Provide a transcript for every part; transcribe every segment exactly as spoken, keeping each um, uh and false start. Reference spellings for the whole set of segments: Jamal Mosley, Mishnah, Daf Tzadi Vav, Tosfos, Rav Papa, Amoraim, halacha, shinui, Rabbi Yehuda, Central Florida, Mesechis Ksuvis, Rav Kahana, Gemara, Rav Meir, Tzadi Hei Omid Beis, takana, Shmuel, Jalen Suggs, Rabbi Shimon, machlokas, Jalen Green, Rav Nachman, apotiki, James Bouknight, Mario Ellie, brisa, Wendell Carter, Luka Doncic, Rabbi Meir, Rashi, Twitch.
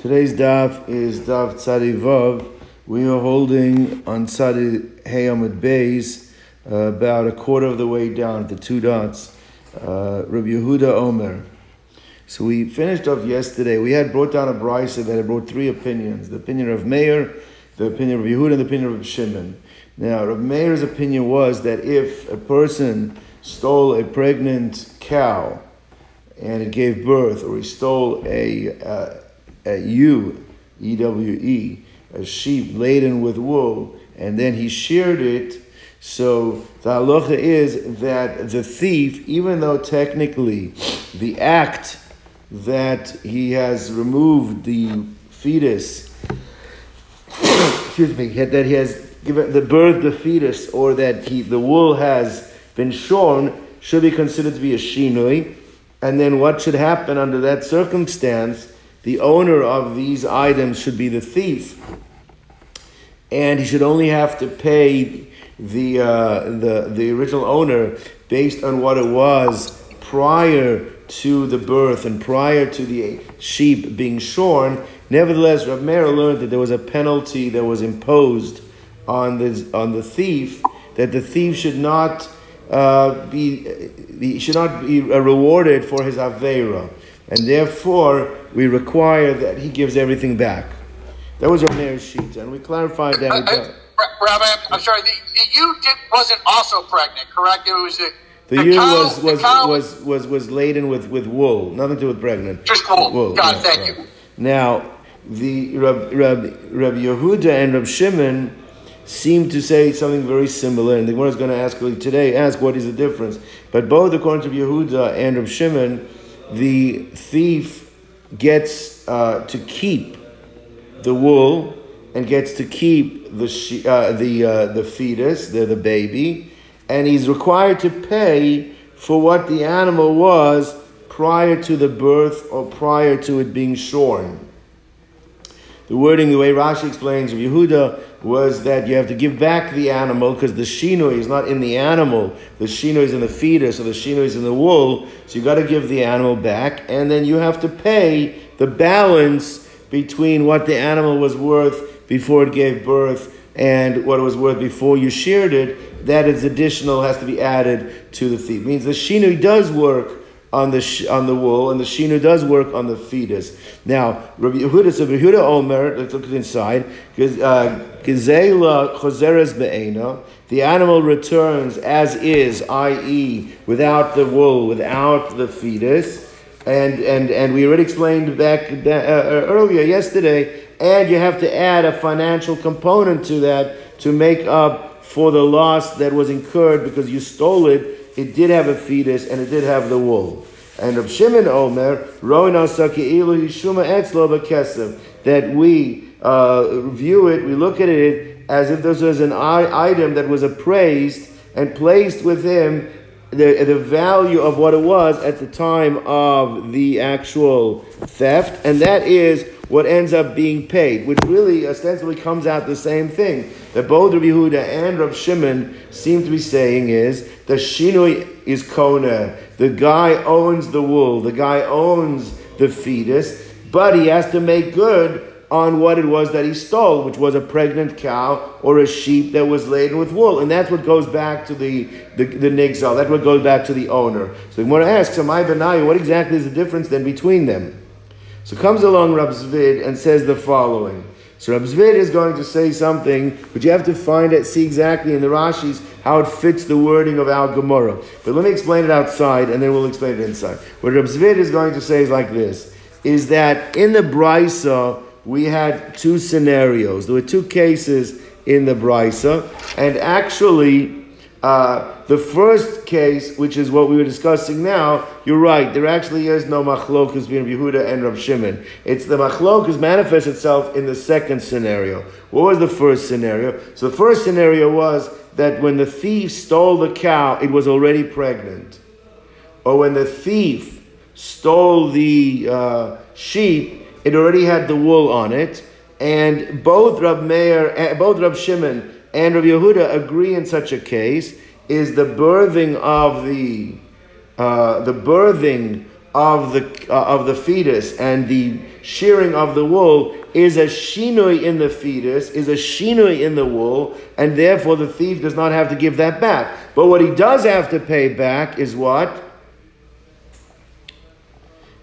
Today's daf is Daf Tzadi Vav. We are holding on Tzadi Hei Omid Beis, uh, about a quarter of the way down, the two dots, uh, Rabbi Yehuda Omer. So we finished off yesterday. We had brought down a brisa that had brought three opinions: the opinion of Meir, the opinion of Yehuda, and the opinion of Rabbi Shimon. Now, Rav Meir's opinion was that if a person stole a pregnant cow and it gave birth, or he stole a uh, a ewe, E W E, a sheep laden with wool, and then he sheared it, so the halacha is that the thief, even though technically the act that he has removed the fetus, excuse me, that he has given the birth the fetus, or that he the wool has been shorn, should be considered to be a shinui. And then what should happen under that circumstance? The owner of these items should be the thief, and he should only have to pay the uh, the the original owner based on what it was prior to the birth and prior to the sheep being shorn. Nevertheless, Rav Meir learned that there was a penalty that was imposed on the on the thief, that the thief should not uh, be he should not be rewarded for his aveira. And therefore, we require that he gives everything back. That was Rav Meir's sheet, and we clarified that. Uh, uh, Rabbi, I'm, I'm sorry. The, the ewe did, wasn't also pregnant, correct? It was the the, the ewe cow, was was, the cow, was was was was laden with, with wool, nothing to do with pregnant. Just wool. wool. God, yeah, thank right. you. Now, the Rab Rab Yehuda and Rab Shimon seem to say something very similar, and the one is going to ask today. Ask what is the difference? But both according to Yehuda and Rab Shimon, the thief gets uh, to keep the wool and gets to keep the she, uh, the uh, the fetus, the the baby, and he's required to pay for what the animal was prior to the birth or prior to it being shorn. The wording, the way Rashi explains of Yehuda, was that you have to give back the animal because the shinui is not in the animal. The shinui is in the fetus, or the shinui is in the wool. So you got to give the animal back, and then you have to pay the balance between what the animal was worth before it gave birth and what it was worth before you sheared it. That is additional, has to be added to the thief. It means the shinui does work on the sh- on the wool, and the shinu does work on the fetus. Now, Rabbi Yehuda, so Rabbi Yehuda Omer, let's look inside. Gazela choseres be'ena, the animal returns as is, that is, without the wool, without the fetus, and and and we already explained back uh, earlier yesterday. And you have to add a financial component to that to make up for the loss that was incurred because you stole it. It did have a fetus, and it did have the wool. And Rav Shimon Omer, that we uh, view it, we look at it as if this was an item that was appraised and placed with him the, the value of what it was at the time of the actual theft, and that is what ends up being paid, which really ostensibly comes out the same thing. That both Rabbi Yehuda and Rav Shimon seem to be saying is the shinui is kona. The guy owns the wool. The guy owns the fetus, but he has to make good on what it was that he stole, which was a pregnant cow or a sheep that was laden with wool. And that's what goes back to the, the, the nigzal. That's what goes back to the owner. So we want to ask, so my benayu, what exactly is the difference then between them? So comes along Rav Zvid and says the following. So Rav Zvid is going to say something, but you have to find it, see exactly in the Rashi's how it fits the wording of our Gemara. But let me explain it outside, and then we'll explain it inside. What Rav Zvid is going to say is like this, is that in the Brisa, we had two scenarios. There were two cases in the Brisa, and actually, uh, the first case, which is what we were discussing now, you're right, there actually is no machlokas between Yehuda and Rav Shimon. It's the machlokas manifests itself in the second scenario. What was the first scenario? So the first scenario was that when the thief stole the cow, it was already pregnant. Or when the thief stole the uh, sheep, it already had the wool on it, and both Rav Meir, both Rav Shimon and Rav Yehuda agree in such a case is the birthing of the uh, the birthing of the uh, of the fetus and the shearing of the wool is a shinui in the fetus, is a shinui in the wool, and therefore the thief does not have to give that back. But what he does have to pay back is what?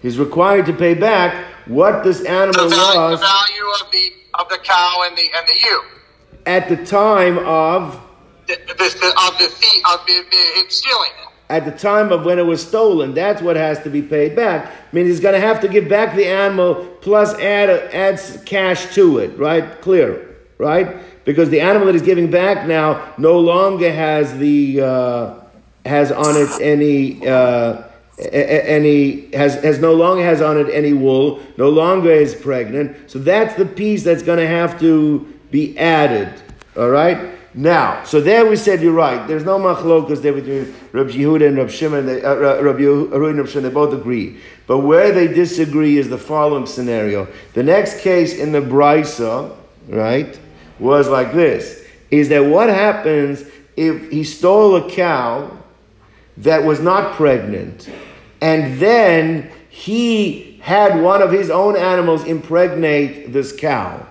He's required to pay back what this animal the value, was. The value of the of the cow and the and the ewe. At the time of the, the, the, of the thief of the, the, him stealing it. At the time of when it was stolen, that's what has to be paid back. I mean, he's going to have to give back the animal plus add adds cash to it, right? Clear, right? Because the animal that he's giving back now no longer has the uh, has on it any uh, any has has no longer has on it any wool. No longer is pregnant. So that's the piece that's going to have to be added. All right. Now, so there we said you're right. There's no machlokas there between Rabbi Yehuda and Rabbi Shimon. They, uh, Rabbi Yehuda and Rabbi Shimon, they both agree. But where they disagree is the following scenario. The next case in the Brisa, right, was like this: is that what happens if he stole a cow that was not pregnant, and then he had one of his own animals impregnate this cow,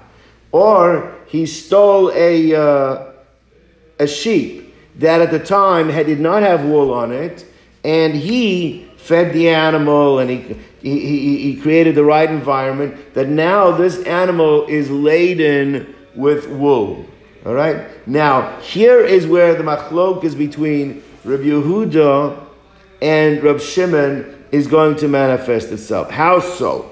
or he stole a uh, a sheep that at the time had, did not have wool on it, and he fed the animal and he, he, he, he created the right environment that now this animal is laden with wool. All right? Now, here is where the machlok is between Rabbi Yehuda and Rabbi Shimon is going to manifest itself. How so?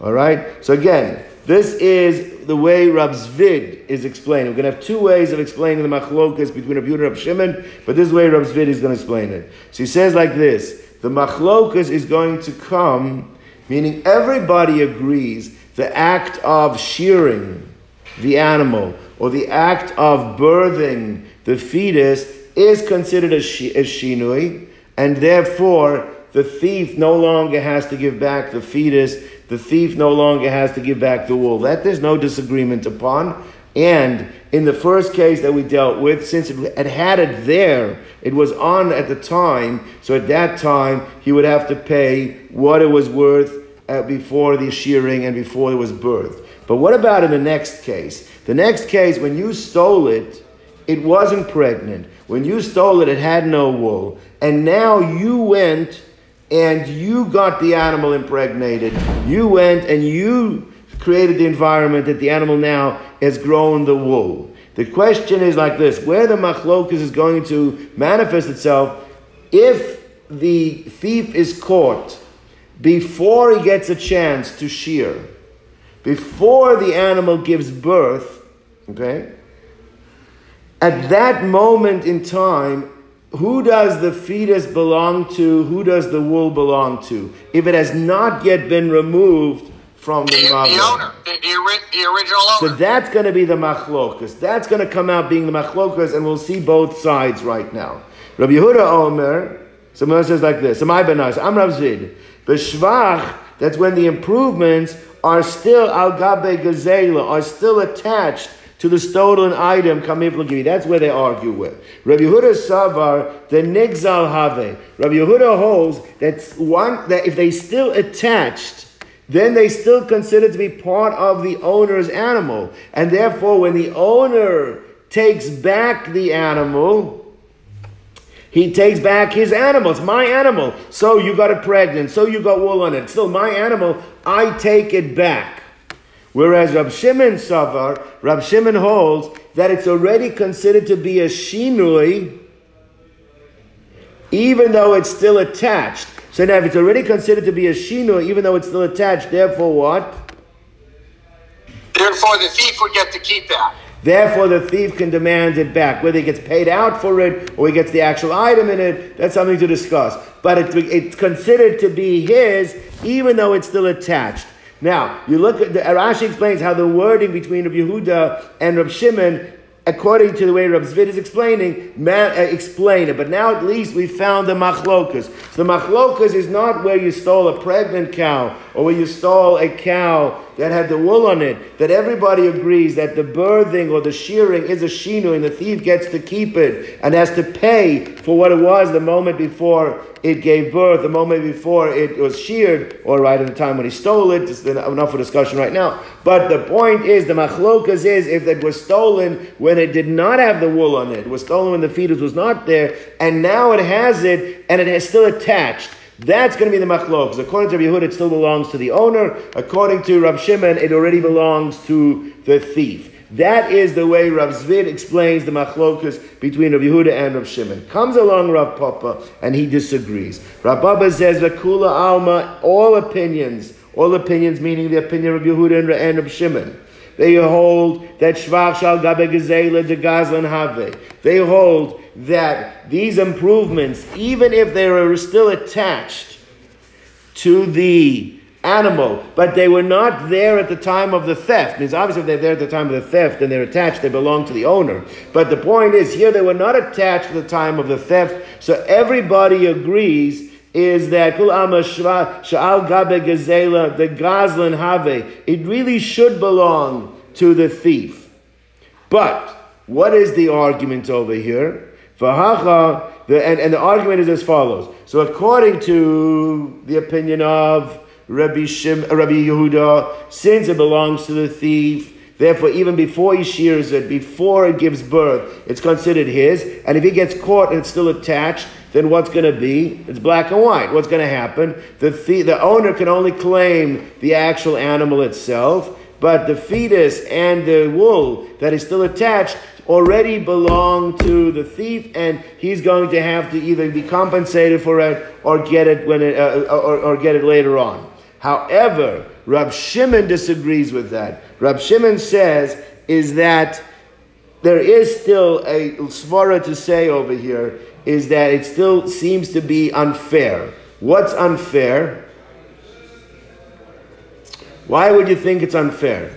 All right? So again, this is the way Rav Zvid is explained. We're going to have two ways of explaining the machlokas between Rav Yehuda and Rav Shimon, but this is the way Rav Zvid is going to explain it. So he says like this: the machlokas is going to come, meaning everybody agrees the act of shearing the animal or the act of birthing the fetus is considered a, shi- a shinui, and therefore the thief no longer has to give back the fetus. The thief no longer has to give back the wool. That there's no disagreement upon. And in the first case that we dealt with, since it had had it there, it was on at the time, so at that time he would have to pay what it was worth before the shearing and before it was birthed. But what about in the next case? The next case, when you stole it, it wasn't pregnant. When you stole it, it had no wool. And now you went and you got the animal impregnated. You went and you created the environment that the animal now has grown the wool. The question is like this: where the machlokas is going to manifest itself, if the thief is caught before he gets a chance to shear, before the animal gives birth, okay? At that moment in time, who does the fetus belong to? Who does the wool belong to? If it has not yet been removed from the, the mother. The owner, the, the, the original owner. So that's going to be the machlokas. That's going to come out being the machlokas, and we'll see both sides right now. Rabbi Yehuda Omer, someone says like this: I'm Rav Zvid. B'shvach, that's when the improvements are still al gabe gazela, are still attached to the stolen item, kamei plagimi. That's where they argue with. Rabbi Yehuda Savar, the nigzal have. Rabbi Yehuda holds that one, that if they still attached, then they still consider to be part of the owner's animal. And therefore, when the owner takes back the animal, he takes back his animal. It's my animal. So you got it pregnant. So you got wool on it. It's still my animal. I take it back. Whereas Rav Shimon Savar, Rav Shimon holds that it's already considered to be a shinui, even though it's still attached. So now if it's already considered to be a shinui, even though it's still attached, therefore what? Therefore the thief would get to keep that. Therefore the thief can demand it back. Whether he gets paid out for it or he gets the actual item in it, that's something to discuss. But it, it's considered to be his, even though it's still attached. Now, you look at the Rashi explains how the wording between Rabbi Yehuda and Rabbi Shimon, according to the way Rabbi Zvid is explaining, man, uh, explain it. But now at least we found the machlokas. So the machlokas is not where you stole a pregnant cow or where you stole a cow that had the wool on it, that everybody agrees that the birthing or the shearing is a shinu and the thief gets to keep it and has to pay for what it was the moment before it gave birth, the moment before it was sheared, or right at the time when he stole it. It's enough for discussion right now. But the point is, the machlokas is, if it was stolen when it did not have the wool on it, it was stolen when the fetus was not there, and now it has it, and it is still attached. That's going to be the machlokas. According to Rabbi Yehuda, it still belongs to the owner. According to Rabbi Shimon, it already belongs to the thief. That is the way Rav Zvid explains the machlokas between Rabbi Yehuda and Rav Shimon. Comes along Rav Papa, and he disagrees. Rav Papa says, V'kula alma, all opinions, all opinions meaning the opinion of Rabbi Yehuda and Rav Shimon. They hold that Shvach Shal Gabe Gezela de Gazlan Have. They hold that these improvements, even if they were still attached to the animal, but they were not there at the time of the theft. Means obviously if they're there at the time of the theft and they're attached, they belong to the owner. But the point is here they were not attached at the time of the theft. So everybody agrees is that Kul Ama Sha'al Gabe Gezela, the Gazlan Have, it really should belong to the thief. But what is the argument over here? Vahacha, and, and the argument is as follows. So according to the opinion of Rabbi Shim, Rabbi Yehuda, since it belongs to the thief, therefore even before he shears it, before it gives birth, it's considered his. And if he gets caught and it's still attached, then what's going to be? It's black and white. What's going to happen? The thief, the owner can only claim the actual animal itself, but the fetus and the wool that is still attached already belong to the thief, and he's going to have to either be compensated for it or get it when it, uh, or, or get it later on. However, Rav Shimon disagrees with that. Rav Shimon says is that there is still a svara to say over here is that it still seems to be unfair. What's unfair? Why would you think it's unfair?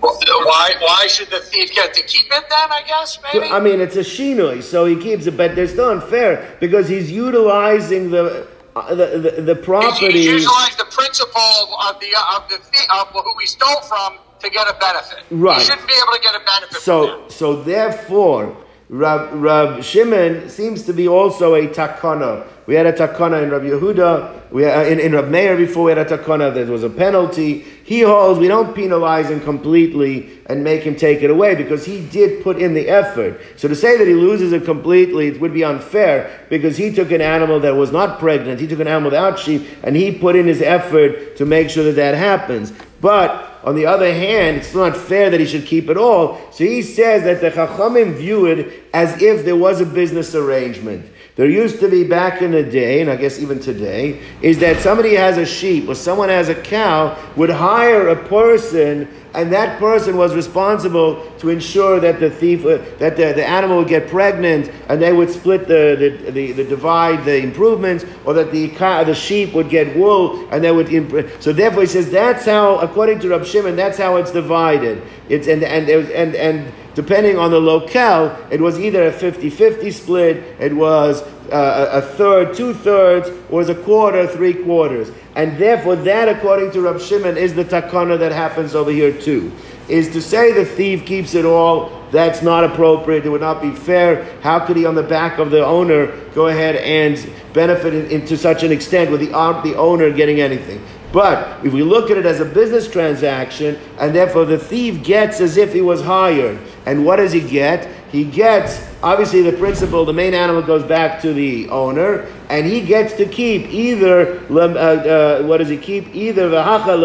Why? Why should the thief get to keep it then? I guess maybe. I mean, it's a shinoi, so he keeps it, but they're still unfair because he's utilizing the. Uh, the, the, the property. He utilized the principle of the of the of who he stole from to get a benefit. Right. He shouldn't be able to get a benefit. So from that. So therefore, Rav, Rav Shimon seems to be also a takana. We had a takana in Rav Yehuda. We uh, in in Rav Meir before we had a takana. There was a penalty. He holds we don't penalize him completely and make him take it away because he did put in the effort. So to say that he loses it completely, it would be unfair because he took an animal that was not pregnant. He took an animal without sheep and he put in his effort to make sure that that happens. But on the other hand, it's not fair that he should keep it all. So he says that the Chachamim view it as if there was a business arrangement. There used to be back in the day, and I guess even today, is that somebody has a sheep or someone has a cow, would hire a person, and that person was responsible to ensure that the thief, uh, that the, the animal would get pregnant, and they would split the the, the, the divide, the improvements, or that the cow, the sheep would get wool, and they would imp- so therefore he says that's how, according to Rav Shimon, that's how it's divided. It's and and and and. and depending on the locale, it was either a fifty-fifty split, it was uh, a third, two-thirds, or it was a quarter, three-quarters. And therefore that, according to Rav Shimon, is the takana that happens over here too. Is to say the thief keeps it all, that's not appropriate, it would not be fair. How could he, on the back of the owner, go ahead and benefit in, in, to such an extent with the, uh, the owner getting anything? But if we look at it as a business transaction, and therefore the thief gets as if he was hired. And what does he get? He gets, obviously the principal, the main animal goes back to the owner, and he gets to keep either, uh, uh, what does he keep? Either they argue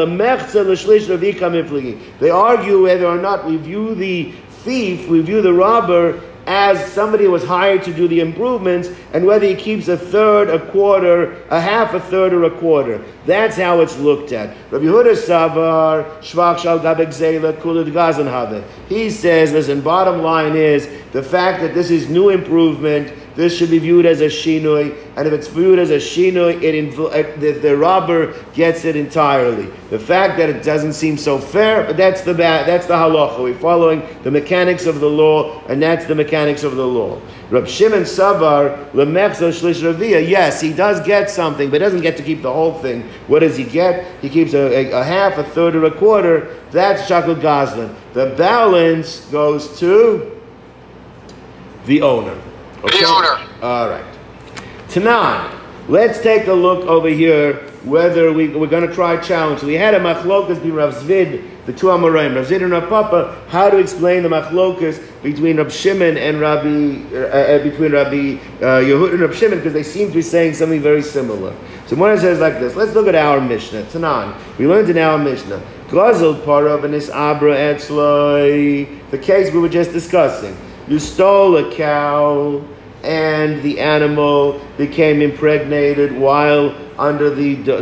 whether or not we view the thief, we view the robber, as somebody who was hired to do the improvements, and whether he keeps a third, a quarter, a half, a third, or a quarter. That's how it's looked at. Rabbi Yehuda Savar, Shvach Shal Gabek Zela, Kulad Gazan Habe. He says, listen, bottom line is, the fact that this is new improvement, this should be viewed as a shinoi, and if it's viewed as a shinoi, it inv- uh, the, the robber gets it entirely. The fact that it doesn't seem so fair, but that's the ba- that's the halacha. We're following the mechanics of the law, and that's the mechanics of the law. Rab Shimon Sabar lemechza shlish ravia. Yes, he does get something, but doesn't get to keep the whole thing. What does he get? He keeps a, a, a half, a third, or a quarter. That's shakul gazlan. The balance goes to the owner. Okay. The owner. All right. Tanan. Let's take a look over here whether we, we're going to try a challenge. So we had a machlokas between Rav Zvid, the two Amoraim, Rav Zvid and Rav Papa, how to explain the machlokas between Rav Shimon and Rabbi, uh, between Rabbi uh, Yehuda and Rav Shimon, because they seem to be saying something very similar. So one says like this. Let's look at our Mishnah. Tanan. We learned in our Mishnah. Gozled parav v'nis abra etzloi. The case we were just discussing. You stole a cow, and the animal became impregnated while under the the,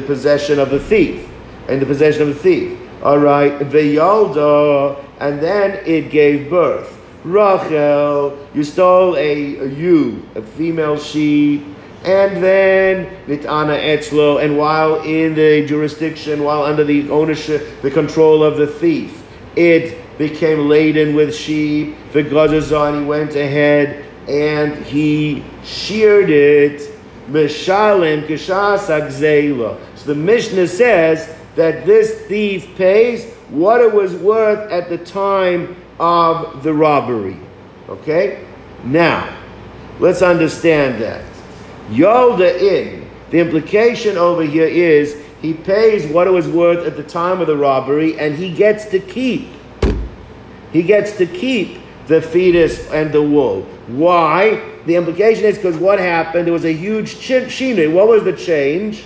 the possession of the thief, in the possession of the thief. All right, v'yalda, and then it gave birth. Rachel, you stole a, a ewe, a female sheep, and then nitana etzlo, and while in the jurisdiction, while under the ownership, the control of the thief, it became laden with sheep. V'gadazah, he went ahead and he sheared it. Meshalim kishas agzeila. So the Mishnah says that this thief pays what it was worth at the time of the robbery. Okay? Now, let's understand that. Yolda in. The implication over here is he pays what it was worth at the time of the robbery, and he gets to keep. He gets to keep the fetus and the wool. Why? The implication is because what happened, there was a huge ch- shinui. What was the change?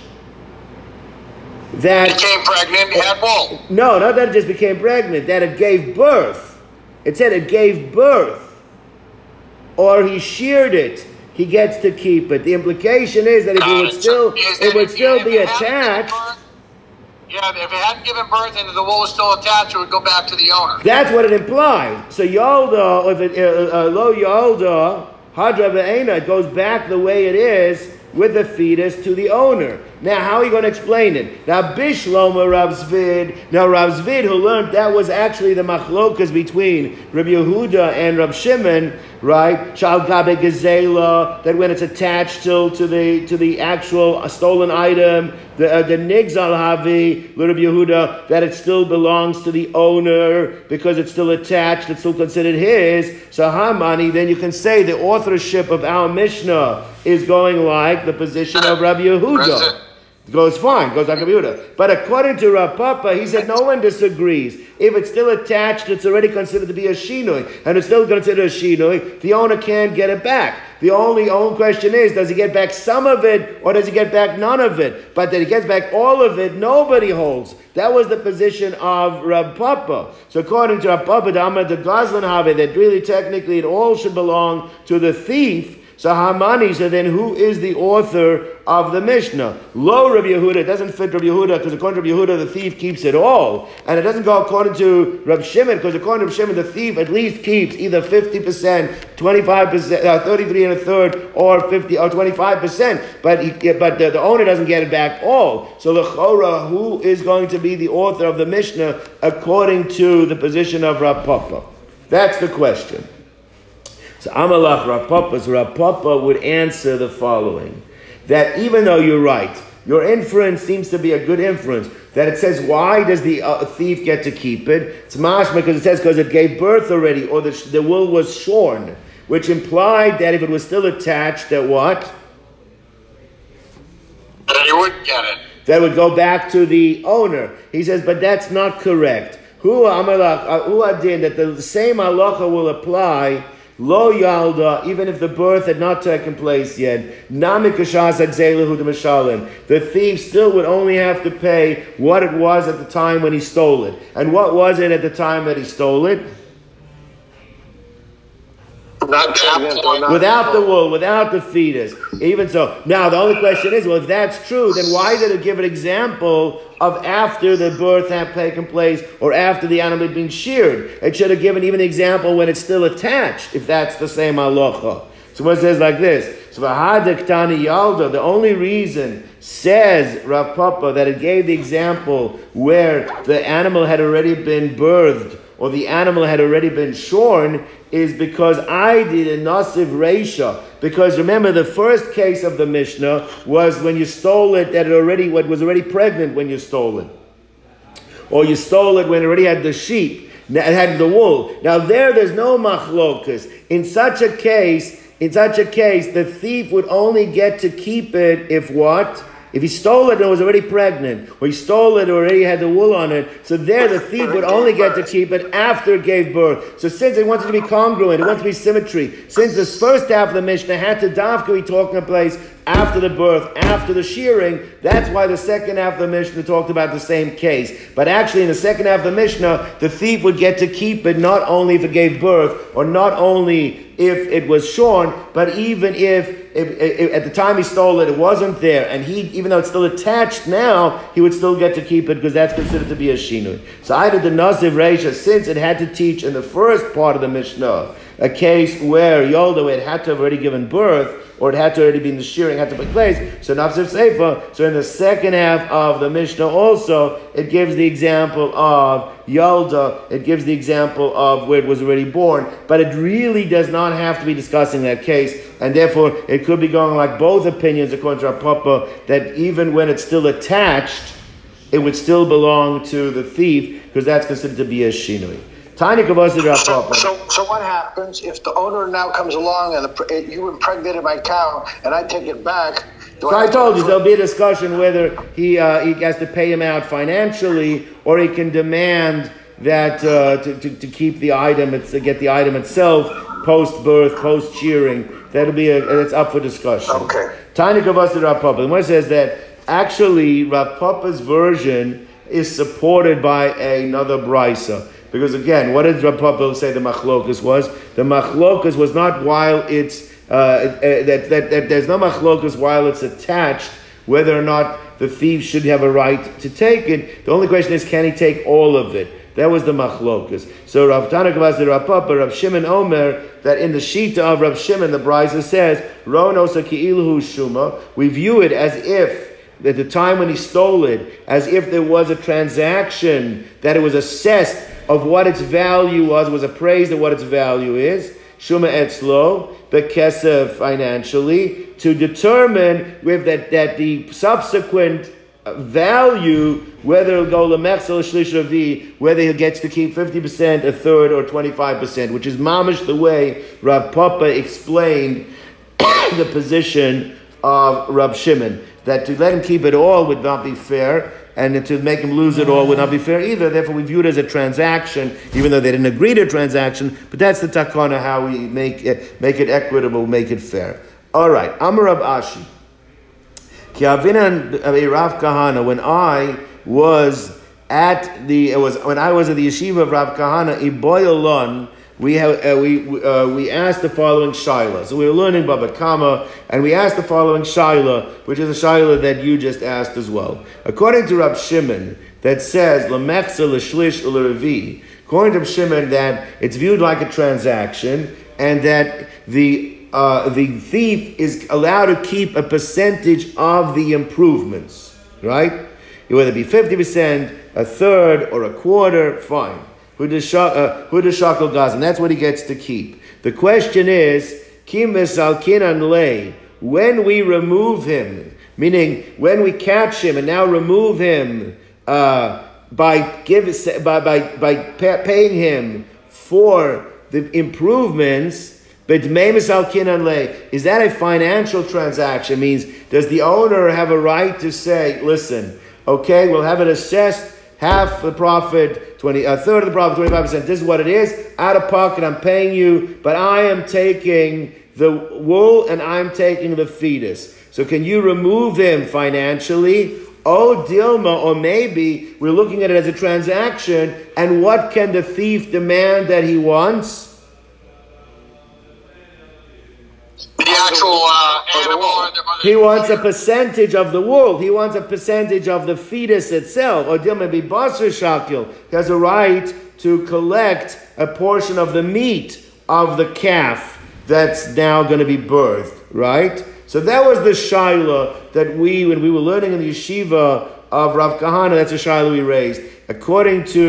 That became pregnant and had wool. No, not that it just became pregnant, that it gave birth. It said it gave birth. Or he sheared it. He gets to keep it. The implication is that if it would still, it would still be attached. Yeah, if it hadn't given birth and the wool was still attached, it would go back to the owner. That's what it implies. So yolda, if it uh, uh, lo yolda, hadra ve'ena, it goes back the way it is with the fetus to the owner. Now, how are you going to explain it? Now, bishloma Rav Zvid. Now, Rav Zvid, who learned that was actually the machlokas between Rabbi Yehuda and Rav Shimon, right? Shal gabe gezela, that when it's attached to, to the to the actual stolen item, the uh, the nigzal havi, Rabbi Yehuda, that it still belongs to the owner because it's still attached, it's still considered his. So hamani, then you can say the authorship of our Mishnah is going like the position of Rabbi Yehuda. Goes fine, goes like a Yehuda. But according to Rav Papa, he said no one disagrees. If it's still attached, it's already considered to be a shinui, and it's still considered a shinui. The owner can't get it back. The only own question is, does he get back some of it, or does he get back none of it? But that he gets back all of it, nobody holds. That was the position of Rav Papa. So according to Rav Papa, the Gazlan Haveh, that really technically it all should belong to the thief. So Hamani, so then who is the author of the Mishnah? Lo Rabbi Yehuda, it doesn't fit Rabbi Yehuda, because according to Rabbi Yehuda, the thief keeps it all. And it doesn't go according to Rabbi Shimon, because according to Rabbi Shimon, the thief at least keeps either fifty percent, twenty-five percent, uh, thirty-three and a third, or fifty or twenty-five percent. But he, but the, the owner doesn't get it back all. So Lechora, who is going to be the author of the Mishnah according to the position of Rav Papa? That's the question. So Amalach Rav Papa, so Rav Papa would answer the following, that even though you're right, your inference seems to be a good inference, that it says, why does the uh, thief get to keep it? It's mashma, because it says, because it gave birth already, or the, the wool was shorn, which implied that if it was still attached, that what? That he would get it. That would go back to the owner. He says, but that's not correct. Hu amalach, hu adin, that the same halacha will apply, Lo yalda, even if the birth had not taken place yet, nami kashas agzeilahu d'mashalim, the thief still would only have to pay what it was at the time when he stole it. And what was it at the time that he stole it? Without the wool, without the fetus. Even so, now the only question is, well, if that's true, then why did it give an example of after the birth had taken place or after the animal had been sheared? It should have given even an example when it's still attached, if that's the same halacha. So it says like this, so the only reason, says Rav Papa, that it gave the example where the animal had already been birthed or the animal had already been shorn, is because I did a nasiv reisha. Because remember, the first case of the Mishnah was when you stole it, that it already what was already pregnant when you stole it, or you stole it when it already had the sheep, it had the wool. Now there, there's no machlokas. In such a case, in such a case, the thief would only get to keep it if what? If he stole it and it was already pregnant, or he stole it and already had the wool on it, so there the thief would only get to keep it after it gave birth. So since it wanted to be congruent, it wanted to be symmetry, since this first half of the Mishnah had to dafka be talking a place after the birth, after the shearing, that's why the second half of the Mishnah talked about the same case. But actually in the second half of the Mishnah, the thief would get to keep it not only if it gave birth, or not only if it was shorn, but even if If, if, if at the time he stole it, it wasn't there, and he, even though it's still attached now, he would still get to keep it because that's considered to be a shinui. So either the Naziv Reisha, since it had to teach in the first part of the Mishnah, a case where Yoldo it had to have already given birth, or it had to already be in the shearing, had to be placed, so Naziv Seifa, so in the second half of the Mishnah also, it gives the example of Yolda, it gives the example of where it was already born, but it really does not have to be discussing that case, and therefore it could be going like both opinions according to Rav Papa, that even when it's still attached, it would still belong to the thief, because that's considered to be a shinui. Tiny Kavasi Rav Papa. So, so what happens if the owner now comes along and the, you impregnated my cow, and I take it back? So I told you, there'll be a discussion whether he uh, he has to pay him out financially, or he can demand that uh, to, to, to keep the item, it's, uh, get the item itself, post-birth, post-shearing. That'll be a, that's up for discussion. Okay. Tanya Kavasa Rav Papa. The one says that actually Rav Papa's version is supported by another brisa. Because again, what did Rav Papa say the machlokas was? The machlokas was not while it's Uh, that, that, that there's no machlokas while it's attached, whether or not the thief should have a right to take it. The only question is, can he take all of it? That was the machlokas. So Rav Tanakh Vazir Rav Papa, Rav Shimon Omer, that in the Shita of Rav Shimon, the Brisa says, Ronosa ki'iluhu shuma, we view it as if, at the time when he stole it, as if there was a transaction, that it was assessed of what its value was, was appraised of what its value is, Shuma etzlo, bekesef financially, to determine with that, that the subsequent value, whether it'll go lemechsel shlishavi, whether he gets to keep fifty percent, a third, or twenty-five percent, which is mamish the way Rav Papa explained the position of Rav Shimon, that to let him keep it all would not be fair, and to make him lose it all would not be fair either. Therefore, we view it as a transaction, even though they didn't agree to a transaction. But that's the takana, how we make it, make it equitable, make it fair. All right, Amar Rav Ashi. Ki Ravina Rav Kahana. When I was at the, it was when I was at the yeshiva of Rav Kahana, Iboyalon, we have, uh, we uh, we asked the following shaila. So we were learning Bava Kama, and we asked the following shaila, which is a shaila that you just asked as well. According to Rav Shimon, that says lemechza l'shlish u'lerevi. According to Rav Shimon, that it's viewed like a transaction, and that the uh, the thief is allowed to keep a percentage of the improvements, right? Whether it be fifty percent, a third, or a quarter, fine. Hudashakal Gazan. That's what he gets to keep. The question is, Kim Misalkinan Lay, when we remove him, meaning when we catch him and now remove him uh, by give by by by paying him for the improvements. But is that a financial transaction? Means does the owner have a right to say, listen, okay, we'll have it assessed. Half the profit, twenty, a third of the profit, twenty-five percent. This is what it is. Out of pocket, I'm paying you, but I am taking the wool and I'm taking the fetus. So can you remove him financially? Oh, Dilma, or maybe we're looking at it as a transaction. And what can the thief demand that he wants? The actual uh, animal. He wants a percentage of the world. He wants a percentage of the fetus itself. Or maybe Basar Shakil has a right to collect a portion of the meat of the calf that's now going to be birthed, right? So that was the shaila that we, when we were learning in the yeshiva of Rav Kahana, that's a shaila we raised. According to,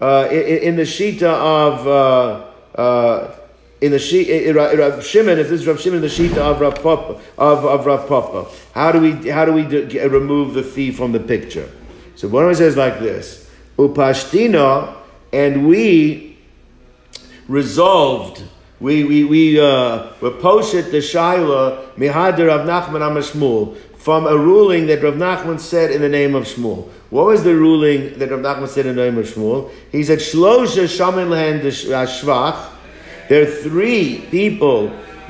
uh, in the shita of... Uh, uh, In the she, Rav Shimon, if this is Rav Shimon, the shita of Rav Papa, of of Rav Papa, how do we how do we do, get, remove the thief from the picture? So one of them says like this: Upashtina, and we resolved we we we uh, we posted the Shaila Mihadir Rav Nachman Amar Shmuel from a ruling that Rav Nachman said in the name of Shmuel. What was the ruling that Rav Nachman said in the name of Shmuel? He said Shlosha Shamin Lehen Hashvach. There are three people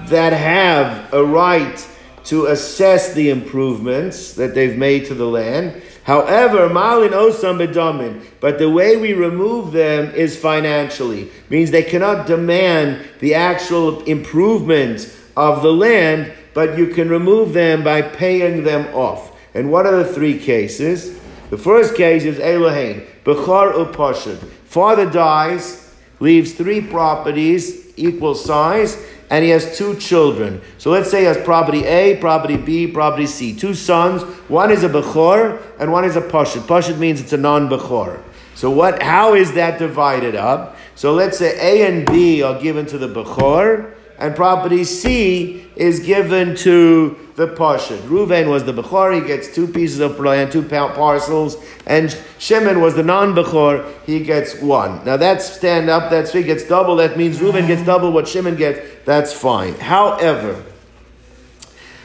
that have a right to assess the improvements that they've made to the land. However, malin osam bedamin, but the way we remove them is financially. Means they cannot demand the actual improvement of the land, but you can remove them by paying them off. And what are the three cases? The first case is Elohein, Bechar Uposhid. Father dies, leaves three properties, equal size, and he has two children. So let's say he has property A, property B, property C. Two sons. One is a Bechor and one is a Pashut. Pashut means it's a non-Bechor. So what? How is that divided up? So let's say A and B are given to the Bechor and property C is given to the Pashut. Reuven was the Bechor. He gets two pieces of land, two parcels. And Shimon was the non-Bechor. He gets one. Now that's stand up. That's three. Gets double. That means Reuven gets double what Shimon gets. That's fine. However,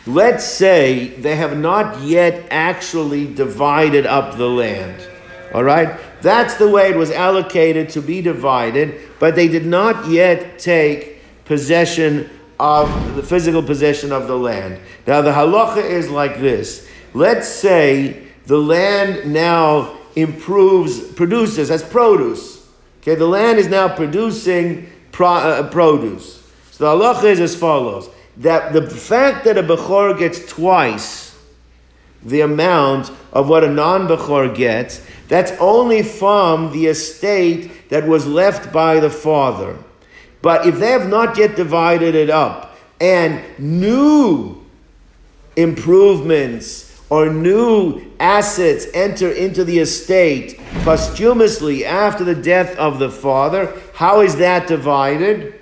let's say they have not yet actually divided up the land. All right? That's the way it was allocated to be divided, but they did not yet take possession of the physical possession of the land. Now, the halacha is like this. Let's say the land now improves, produces, has produce. Okay, the land is now producing pro, uh, produce. The halacha is as follows, that the fact that a Bechor gets twice the amount of what a non-Bechor gets, that's only from the estate that was left by the father. But if they have not yet divided it up and new improvements or new assets enter into the estate posthumously after the death of the father, how is that divided?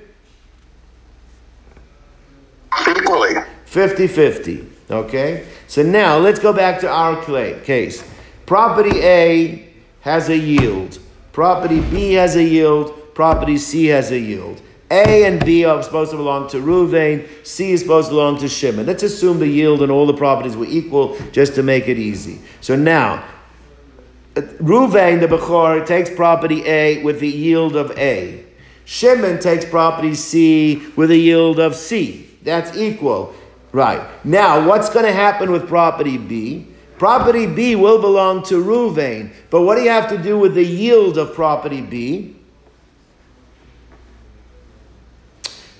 Equally. fifty fifty. Okay? So now let's go back to our case. Property A has a yield. Property B has a yield. Property C has a yield. A and B are supposed to belong to Reuven. C is supposed to belong to Shimon. Let's assume the yield and all the properties were equal just to make it easy. So now, Reuven, the Bechor, takes property A with the yield of A. Shimon takes property C with a yield of C. That's equal. Right. Now, what's going to happen with property B? Property B will belong to Reuven. But what do you have to do with the yield of property B?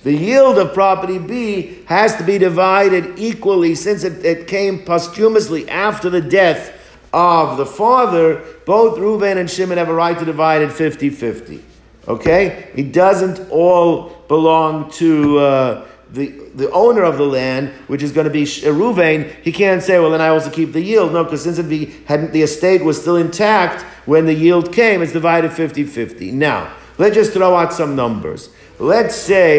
The yield of property B has to be divided equally since it, it came posthumously after the death of the father. Both Reuven and Shimon have a right to divide it fifty fifty. Okay? It doesn't all belong to... Uh, The, the owner of the land, which is going to be Reuven. He can't say, well, then I also keep the yield. No, because since it be, hadn't, the estate was still intact when the yield came, it's divided fifty fifty. Now, let's just throw out some numbers. Let's say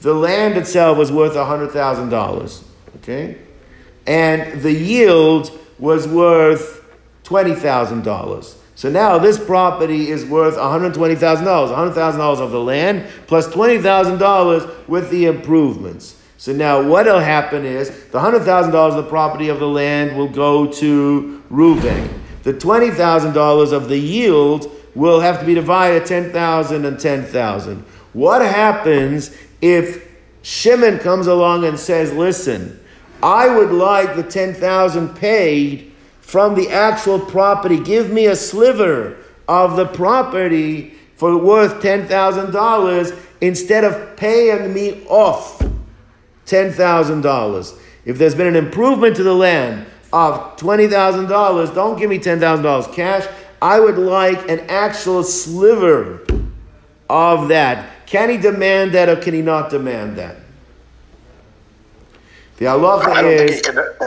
the land itself was worth one hundred thousand dollars, okay? And the yield was worth twenty thousand dollars. So now this property is worth one hundred twenty thousand dollars, one hundred thousand dollars of the land, plus twenty thousand dollars with the improvements. So now what will happen is the one hundred thousand dollars of the property of the land will go to Reuven. The twenty thousand dollars of the yield will have to be divided ten thousand dollars and ten thousand dollars. What happens if Shimon comes along and says, listen, I would like the ten thousand dollars paid from the actual property. Give me a sliver of the property for worth ten thousand dollars instead of paying me off ten thousand dollars. If there's been an improvement to the land of twenty thousand dollars, don't give me ten thousand dollars cash. I would like an actual sliver of that. Can he demand that or can he not demand that? The halacha is he, can, uh,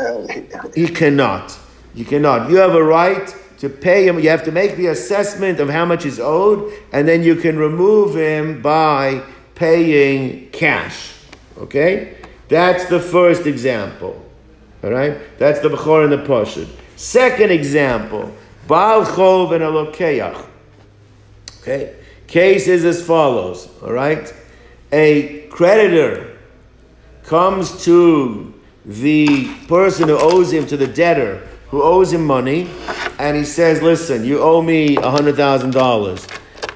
he, he cannot. You cannot. You have a right to pay him. You have to make the assessment of how much is owed, and then you can remove him by paying cash. Okay? That's the first example. All right? That's the Bechor and the Pashut. Second example, Baal Chov and Elokeach. Okay? Case is as follows. All right? a creditor comes to the person who owes him, to the debtor who owes him money, and he says, listen, you owe me one hundred thousand dollars.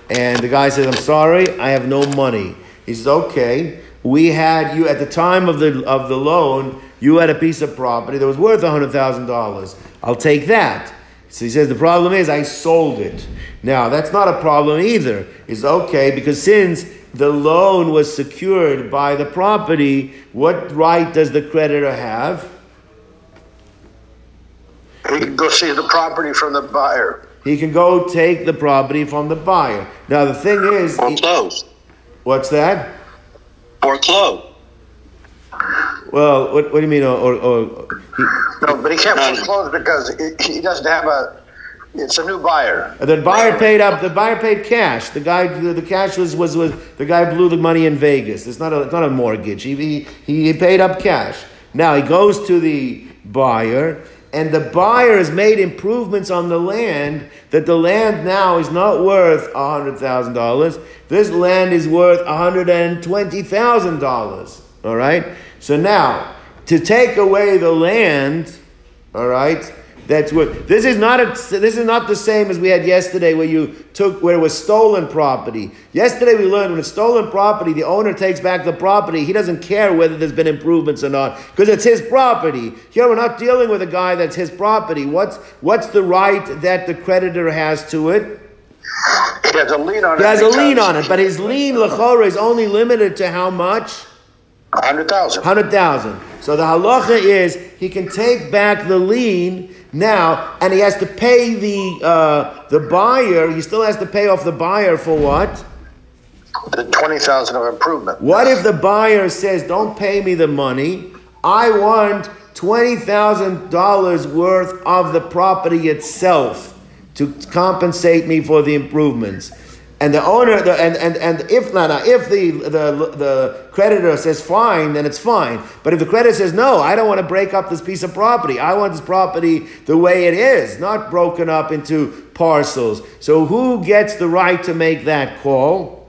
And the guy says, I'm sorry, I have no money. He says, okay, we had you, at the time of the of the loan, you had a piece of property that was worth one hundred thousand dollars. I'll take that. So he says, the problem is I sold it. Now, that's not a problem either. He says, okay, because since the loan was secured by the property, what right does the creditor have? He can go see the property from the buyer. He can go take the property from the buyer. Now, the thing is... Foreclose. What's that? Foreclose. Well, what, what do you mean? Or, or, or he, no, but he can't foreclose because he, he doesn't have a... It's a new buyer. The buyer paid up. The buyer paid cash. The guy, the, the cash was, was was the guy blew the money in Vegas. It's not a it's not a mortgage. He, he he paid up cash. Now he goes to the buyer, and the buyer has made improvements on the land that the land now is not worth a hundred thousand dollars. This land is worth a hundred and twenty thousand dollars. All right. So now to take away the land, all right. That's what this is not. A, this is not the same as we had yesterday, where you took where it was stolen property. Yesterday we learned when it's stolen property, the owner takes back the property. He doesn't care whether there's been improvements or not because it's his property. Here we're not dealing with a guy that's his property. What's what's the right that the creditor has to it? He has a lien on it. He has a lien on it, but his lien l'chora is only limited to how much? A hundred thousand. Hundred thousand. So the halacha is he can take back the lien. Now, and he has to pay the uh, the buyer. He still has to pay off the buyer for what? The twenty thousand dollars of improvement. What if the buyer says, don't pay me the money. I want twenty thousand dollars worth of the property itself to compensate me for the improvements. And the owner, the, and, and, and if not, if the, the the creditor says fine, then it's fine. But if the creditor says, no, I don't want to break up this piece of property. I want this property the way it is, not broken up into parcels. So who gets the right to make that call?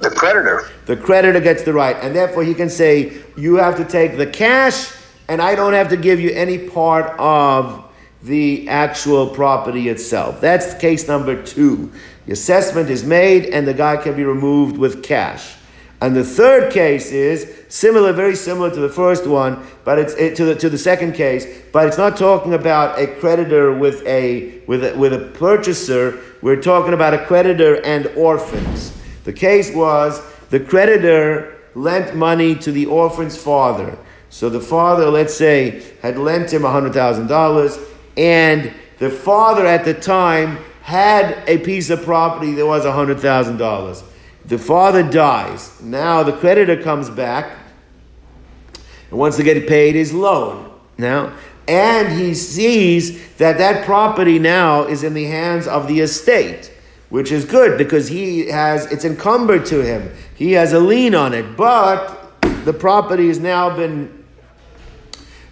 The creditor. The creditor gets the right. And therefore he can say, you have to take the cash and I don't have to give you any part of the actual property itself. That's case number two. The assessment is made and the guy can be removed with cash. And the third case is similar, very similar to the first one, but it's it, to the to the second case. But it's not talking about a creditor with a with a, with a purchaser. We're talking about a creditor and orphans. The case was the creditor lent money to the orphan's father. So the father, let's say, had lent him a hundred thousand dollars, and the father at the time had a piece of property that was one hundred thousand dollars. The father dies. Now the creditor comes back and wants to get paid his loan. Now, and he sees that that property now is in the hands of the estate, which is good because he has, it's encumbered to him. He has a lien on it, but the property has now been,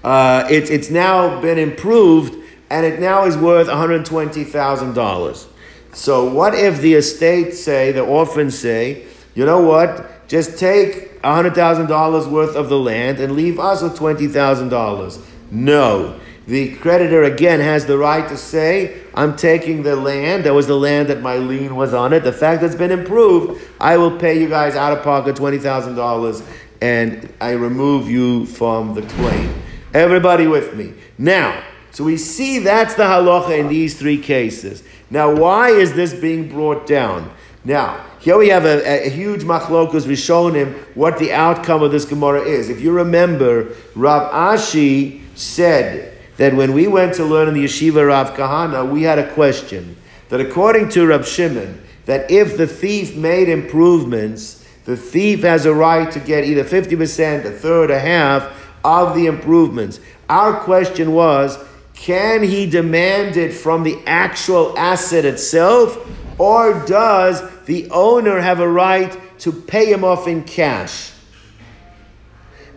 uh, it's it's now been improved and it now is worth one hundred twenty thousand dollars. So what if the estate say, the orphans say, you know what, just take one hundred thousand dollars worth of the land and leave us with twenty thousand dollars. No. The creditor again has the right to say, I'm taking the land, that was the land that my lien was on it, the fact that's been improved, I will pay you guys out of pocket twenty thousand dollars and I remove you from the claim. Everybody with me. Now, so we see that's the halacha in these three cases. Now, why is this being brought down? Now, here we have a, a huge machlokus rishonim, what the outcome of this Gemara is. If you remember, Rav Ashi said that when we went to learn in the yeshiva Rav Kahana, we had a question that according to Rabbi Shimon, that if the thief made improvements, the thief has a right to get either fifty percent, a third, a half of the improvements. Our question was, can he demand it from the actual asset itself, or does the owner have a right to pay him off in cash?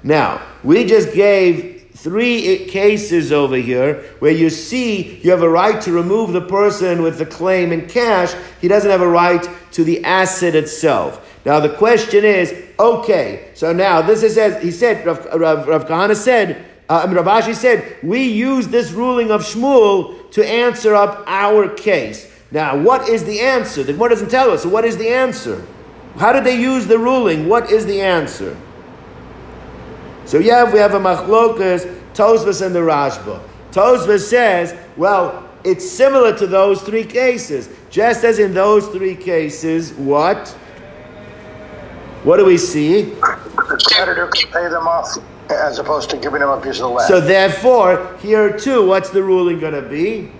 Now, we just gave three cases over here where you see you have a right to remove the person with the claim in cash. He doesn't have a right to the asset itself. Now the question is, okay, so now this is as he said, Rav, Rav, Rav Kahana said, uh, I mean, Rav Ashi said, we use this ruling of Shmuel to answer up our case. Now, what is the answer? The Gemara doesn't tell us. So what is the answer? How did they use the ruling? What is the answer? So yeah, we have a machlokas, Tosfos and the Rashba. Tosfos says, well, it's similar to those three cases. Just as in those three cases, what? What do we see? The creditor can pay them off as opposed to giving them a piece of land. So therefore, here too, what's the ruling going to be?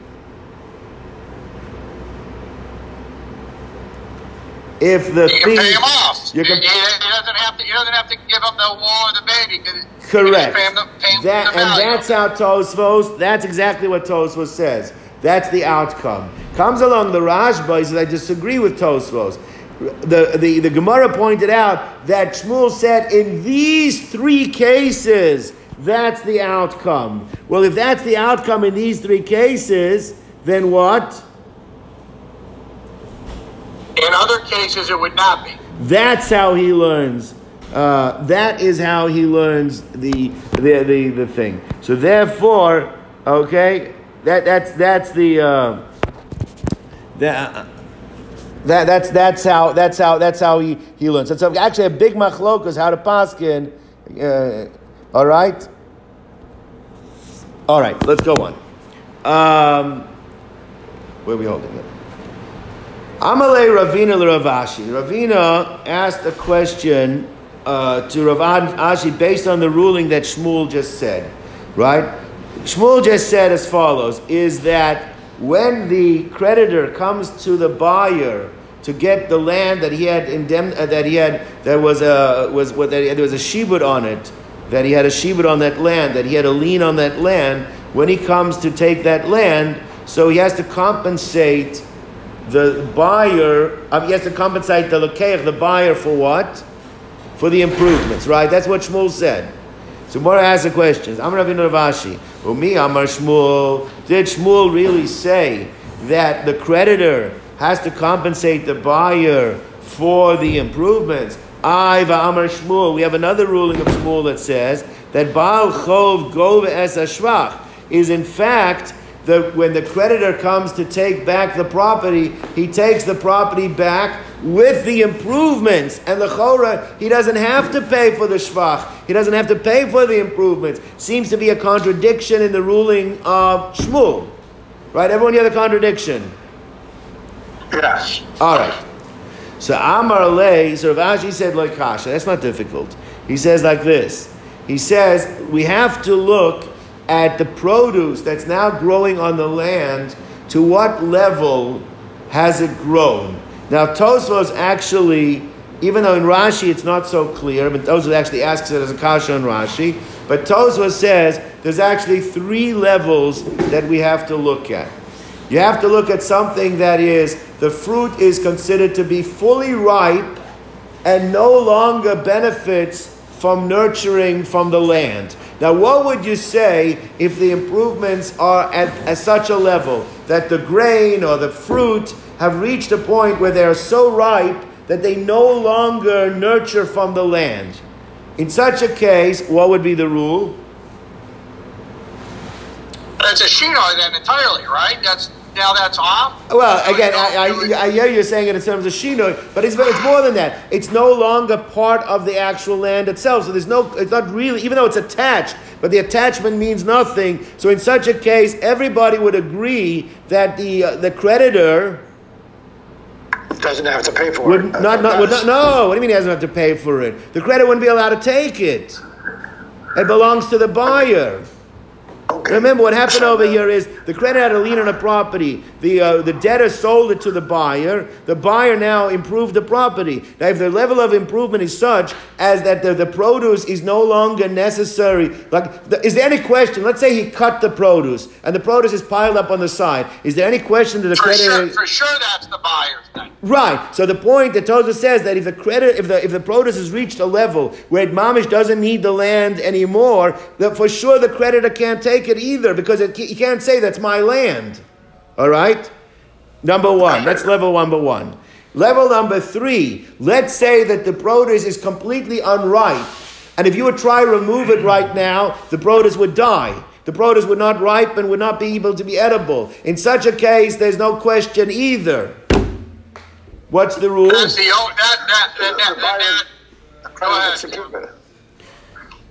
If the thief, you can pay him off. You can, he, he doesn't have to. He doesn't have to give up the wall or the baby. Correct. Pay him the, pay him that, the and that's how Tosfos. That's exactly what Tosfos says. That's the outcome. Comes along the Rashba. He says, "I disagree with Tosfos." The the the Gemara pointed out that Shmuel said in these three cases, that's the outcome. Well, if that's the outcome in these three cases, then what? In other cases, it would not be. That's how he learns. Uh, that is how he learns the the the, the thing. So therefore, okay, that that's that's the uh, that that that's that's how that's how that's how he he learns. That's so actually a big machlok is how to paskin. Uh, all right, all right. Let's go on. Um, where are we holding it? Amalei Ravina l'Rav Ashi. Ravina asked a question uh, to Rav Ashi based on the ruling that Shmuel just said, right? Shmuel just said as follows, is that when the creditor comes to the buyer to get the land that he had indemn- uh, that he had, there was a was what that he had, there was a shibud on it, that he had a shibud on that land, that he had a lien on that land. When he comes to take that land, so he has to compensate the buyer, um, he has to compensate the lokeich, the buyer, for what? For the improvements, right? That's what Shmuel said. So Mora asks the questions. Amar Ravina Rav Ashi. Umi Amar Shmuel. Did Shmuel really say that the creditor has to compensate the buyer for the improvements? Ai va'amar Shmuel. We have another ruling of Shmuel that says that Baal Chov Gove Es Hashvach is in fact The, when the creditor comes to take back the property, he takes the property back with the improvements. And the chora, he doesn't have to pay for the shvach. He doesn't have to pay for the improvements. Seems to be a contradiction in the ruling of Shmuel. Right? Everyone hear the contradiction? Yes. All right. So Amar Lei, so Rav Ashi said like Kasha. That's not difficult. He says like this. He says, we have to look at the produce that's now growing on the land, to what level has it grown? Now Tosfos actually, even though in Rashi it's not so clear, but Tosfos actually asks it as a kasha on Rashi, but Tosfos says there's actually three levels that we have to look at. You have to look at something that is, the fruit is considered to be fully ripe and no longer benefits from nurturing from the land. Now, what would you say if the improvements are at, at such a level that the grain or the fruit have reached a point where they are so ripe that they no longer nurture from the land? In such a case, what would be the rule? That's a shinoi then entirely, right? That's now that's off. Well, again, I, I, I hear you saying it in terms of shinoi, but it's, it's more than that. It's no longer part of the actual land itself. So there's no, it's not really, even though it's attached, but the attachment means nothing. So in such a case, everybody would agree that the uh, the creditor doesn't have to pay for would, it. Not, not, would not, no, what do you mean he doesn't have to pay for it? The creditor wouldn't be allowed to take it. It belongs to the buyer. Okay. Remember, what happened over here is the creditor had a lien on a property. The uh, the debtor sold it to the buyer. The buyer now improved the property. Now, if the level of improvement is such as that the, the produce is no longer necessary, like, the, is there any question? Let's say he cut the produce, and the produce is piled up on the side. Is there any question that the for creditor? Sure, for sure, that's the buyer's thing. Right. So the point that Tosfos says that if the credit, if the if the produce has reached a level where it mamish doesn't need the land anymore, that for sure the creditor can't take it either, because it, you can't say that's my land. All right? Number one. That's level number one. Level number three, let's say that the brodus is completely unripe. And if you would try to remove it right now, the brodus would die. The brodus would not ripen, would not be able to be edible. In such a case, there's no question either. What's the rule? That's the old, that, that, that,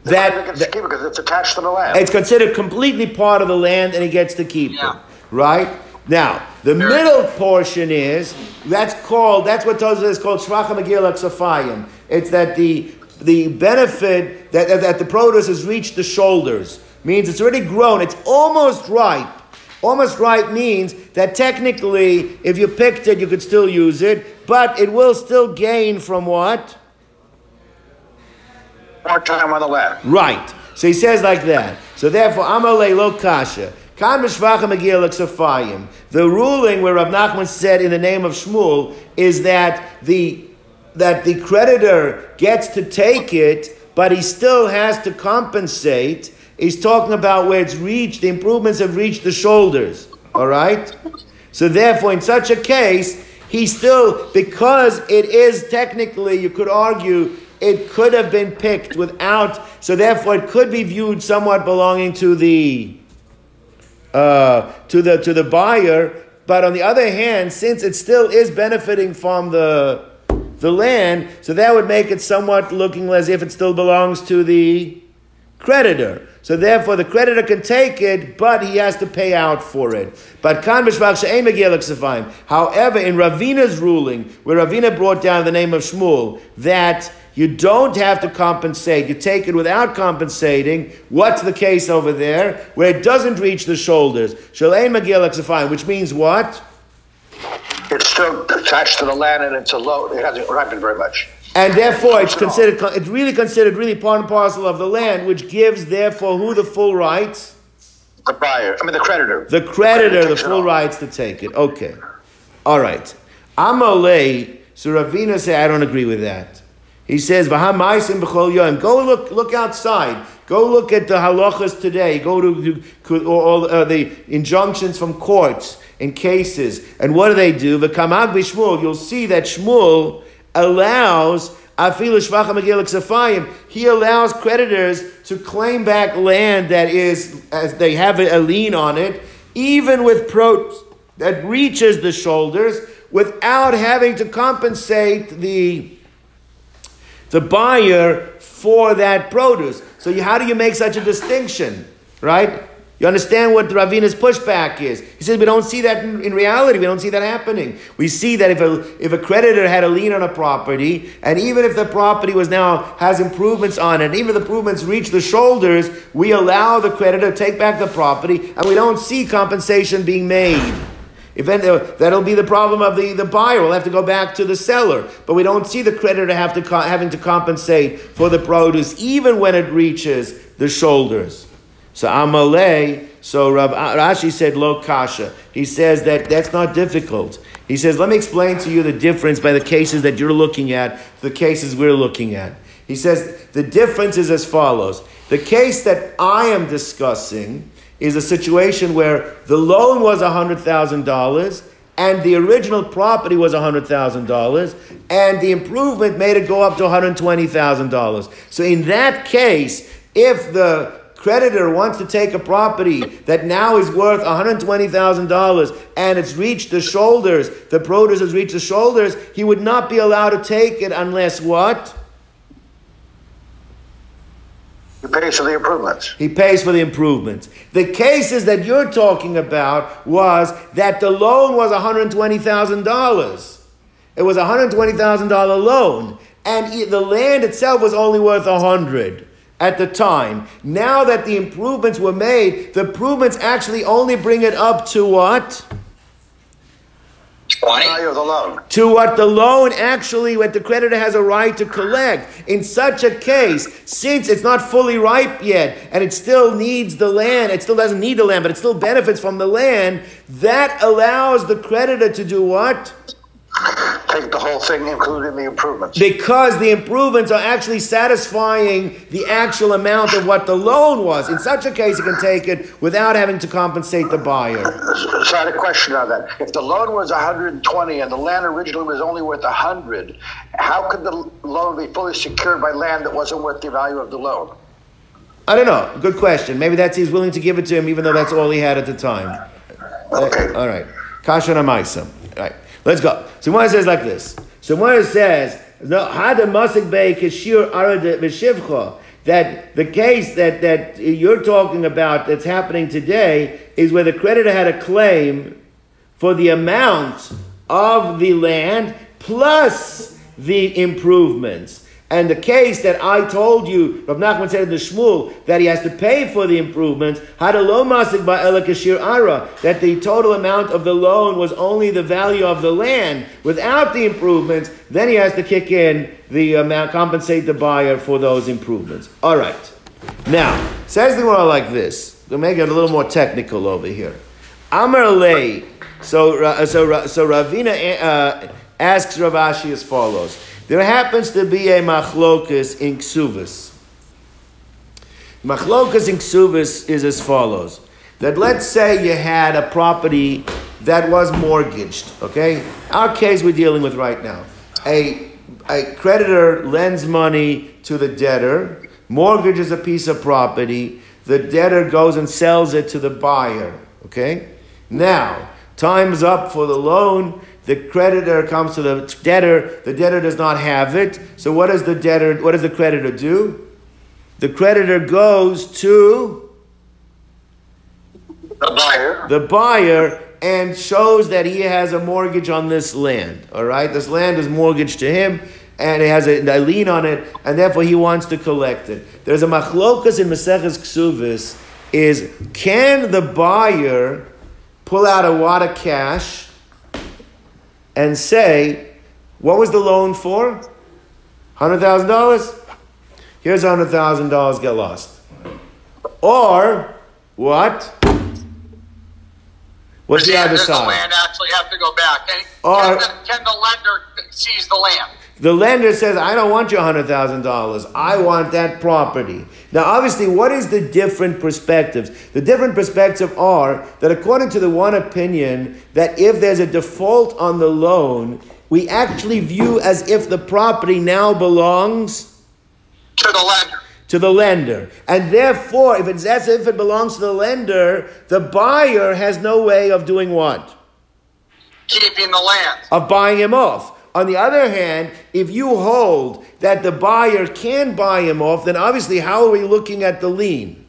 that, that, because it's attached to the land. It's considered completely part of the land, and he gets to keep yeah. it. Right? Now, the sure. middle portion is, that's called, that's what Tosfos is called Shvacha Megil Aksafayim. It's that the the benefit, that, that the produce has reached the shoulders. Means it's already grown, it's almost ripe. Almost ripe means that technically, if you picked it, you could still use it, but it will still gain from what? More time on the land. Right. So he says like that. So therefore, Amalei Lo Kasha. The ruling where Rav Nachman said in the name of Shmuel is that the that the creditor gets to take it, but he still has to compensate. He's talking about where it's reached, the improvements have reached the shoulders. All right? So therefore, in such a case, he still, because it is technically, you could argue, it could have been picked without, so therefore it could be viewed somewhat belonging to the... Uh, to the to the buyer, but on the other hand, since it still is benefiting from the the land, so that would make it somewhat looking as if it still belongs to the creditor. So therefore, the creditor can take it, but he has to pay out for it. But kan b'shvach she'ein megiah l'ksafayim. However, in Ravina's ruling, where Ravina brought down the name of Shmuel, that you don't have to compensate. You take it without compensating. What's the case over there? Where it doesn't reach the shoulders. Shalein Magil Exafayim, which means what? It's still attached to the land and it's a load. It hasn't ripened very much. And therefore it's considered, it's really considered really part and parcel of the land, which gives therefore who the full rights? The buyer. I mean the creditor. The creditor, the, creditor the full rights to take it. Okay. All right. Amalei, so Ravina said, I don't agree with that. He says, go look look outside. Go look at the halachas today. Go to, to all uh, the injunctions from courts and cases. And what do they do? You'll see that Shmuel allows, he allows creditors to claim back land that is, as they have a lien on it, even with produce that reaches the shoulders, without having to compensate the... the buyer for that produce. So you, how do you make such a distinction, right? You understand what Ravina's pushback is. He says we don't see that in, in reality. We don't see that happening. We see that if a if a creditor had a lien on a property, and even if the property was now has improvements on it, and even if the improvements reach the shoulders, we allow the creditor to take back the property, and we don't see compensation being made. If any, that'll be the problem of the, the buyer. We'll have to go back to the seller. But we don't see the creditor have to co- having to compensate for the produce, even when it reaches the shoulders. So Amalei, so Rav Ashi said, Lo Kasha. He says that that's not difficult. He says, let me explain to you the difference by the cases that you're looking at, the cases we're looking at. He says, the difference is as follows. The case that I am discussing is a situation where the loan was one hundred thousand dollars and the original property was one hundred thousand dollars and the improvement made it go up to one hundred twenty thousand dollars. So in that case, if the creditor wants to take a property that now is worth one hundred twenty thousand dollars and it's reached the shoulders, the produce has reached the shoulders, he would not be allowed to take it unless what? He pays for the improvements. He pays for the improvements. The cases that you're talking about was that the loan was one hundred twenty thousand dollars. It was a one hundred twenty thousand dollars loan. And the land itself was only worth one hundred thousand dollars at the time. Now that the improvements were made, the improvements actually only bring it up to what? twenty Value of the loan. To what the loan actually, what the creditor has a right to collect. In such a case, since it's not fully ripe yet, and it still needs the land, it still doesn't need the land, but it still benefits from the land, that allows the creditor to do what? take the whole thing, including the improvements. Because the improvements are actually satisfying the actual amount of what the loan was. In such a case, you can take it without having to compensate the buyer. So I had a question on that. If the loan was one hundred twenty and the land originally was only worth one hundred, how could the loan be fully secured by land that wasn't worth the value of the loan? I don't know. Good question. Maybe that's he's willing to give it to him, even though that's all he had at the time. Okay. Uh, all right. Kasha Namaisa. All right. Let's go. So one says like this. So one says, that the case that, that you're talking about that's happening today is where the creditor had a claim for the amount of the land plus the improvements. And the case that I told you, Rav Nachman said in the Shmuel, that he has to pay for the improvements, had a low masik by Ela Kashir Ara, that the total amount of the loan was only the value of the land. Without the improvements, then he has to kick in the amount, compensate the buyer for those improvements. All right. Now, says the Gemara like this. We'll make it a little more technical over here. Amar Lei. So, uh, so, uh, so Ravina uh, asks Rav Ashi as follows. There happens to be a machlokas in Ksuvis. Machlokas in Ksuvis is as follows. That let's say you had a property that was mortgaged, okay? Our case we're dealing with right now. A, a creditor lends money to the debtor, mortgages a piece of property, the debtor goes and sells it to the buyer, okay? Now, time's up for the loan. The creditor comes to the debtor. The debtor does not have it. So what does the debtor? What does the creditor do? The creditor goes to the buyer. The buyer and shows that he has a mortgage on this land. All right, this land is mortgaged to him, and it has a, a lien on it, and therefore he wants to collect it. There's a machlokas in Mesechis Ksuvis: is can the buyer pull out a wad of cash and say, what was the loan for? one hundred thousand dollars? Here's one hundred thousand dollars, get lost. Or, what? What's the other side? Does the land actually have to go back? And or, can, the, can the lender seize the land? The lender says, I don't want your one hundred thousand dollars. I want that property. Now, obviously, what is the different perspectives? The different perspectives are that according to the one opinion, that if there's a default on the loan, we actually view as if the property now belongs to the lender. To the lender. And therefore, if it's as if it belongs to the lender, the buyer has no way of doing what? Keeping the land. Of buying him off. On the other hand, if you hold that the buyer can buy him off, then obviously how are we looking at the lien?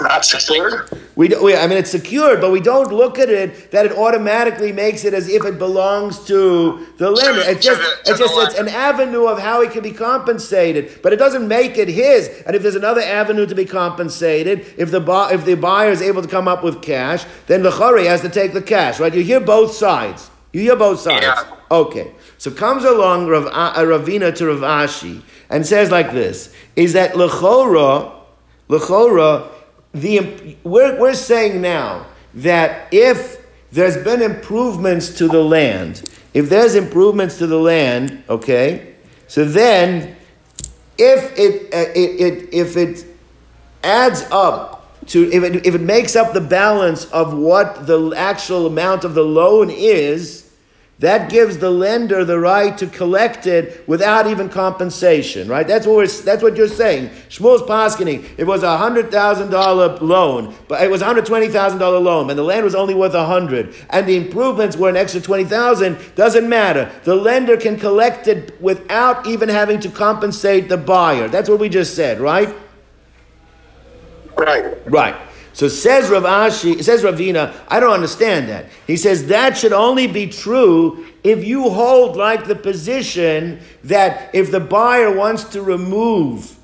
Not secured. We, we, I mean, it's secured, but we don't look at it that it automatically makes it as if it belongs to the lender. It's just, it's just it's an avenue of how he can be compensated, but it doesn't make it his. And if there's another avenue to be compensated, if the bu- if the buyer is able to come up with cash, then the chari has to take the cash, right? You hear both sides. You hear both sides? Yeah. Okay. So comes along Rav, uh, Ravina to Rav Ashi and says like this, is that l'chora, l'chora, the, we're, we're saying now that if there's been improvements to the land, if there's improvements to the land, okay, so then if it, uh, it, it if it adds up, to, if it, if it makes up the balance of what the actual amount of the loan is, that gives the lender the right to collect it without even compensation, right? That's what we're, that's what you're saying. Shmuel's paskening. It was a hundred thousand dollar loan, but it was a hundred twenty thousand dollar loan, and the land was only worth a hundred, and the improvements were an extra twenty thousand. Doesn't matter. The lender can collect it without even having to compensate the buyer. That's what we just said, right? Right. Right. So says Rav Ashi, says Ravina, I don't understand that. He says that should only be true if you hold like the position that if the buyer wants to remove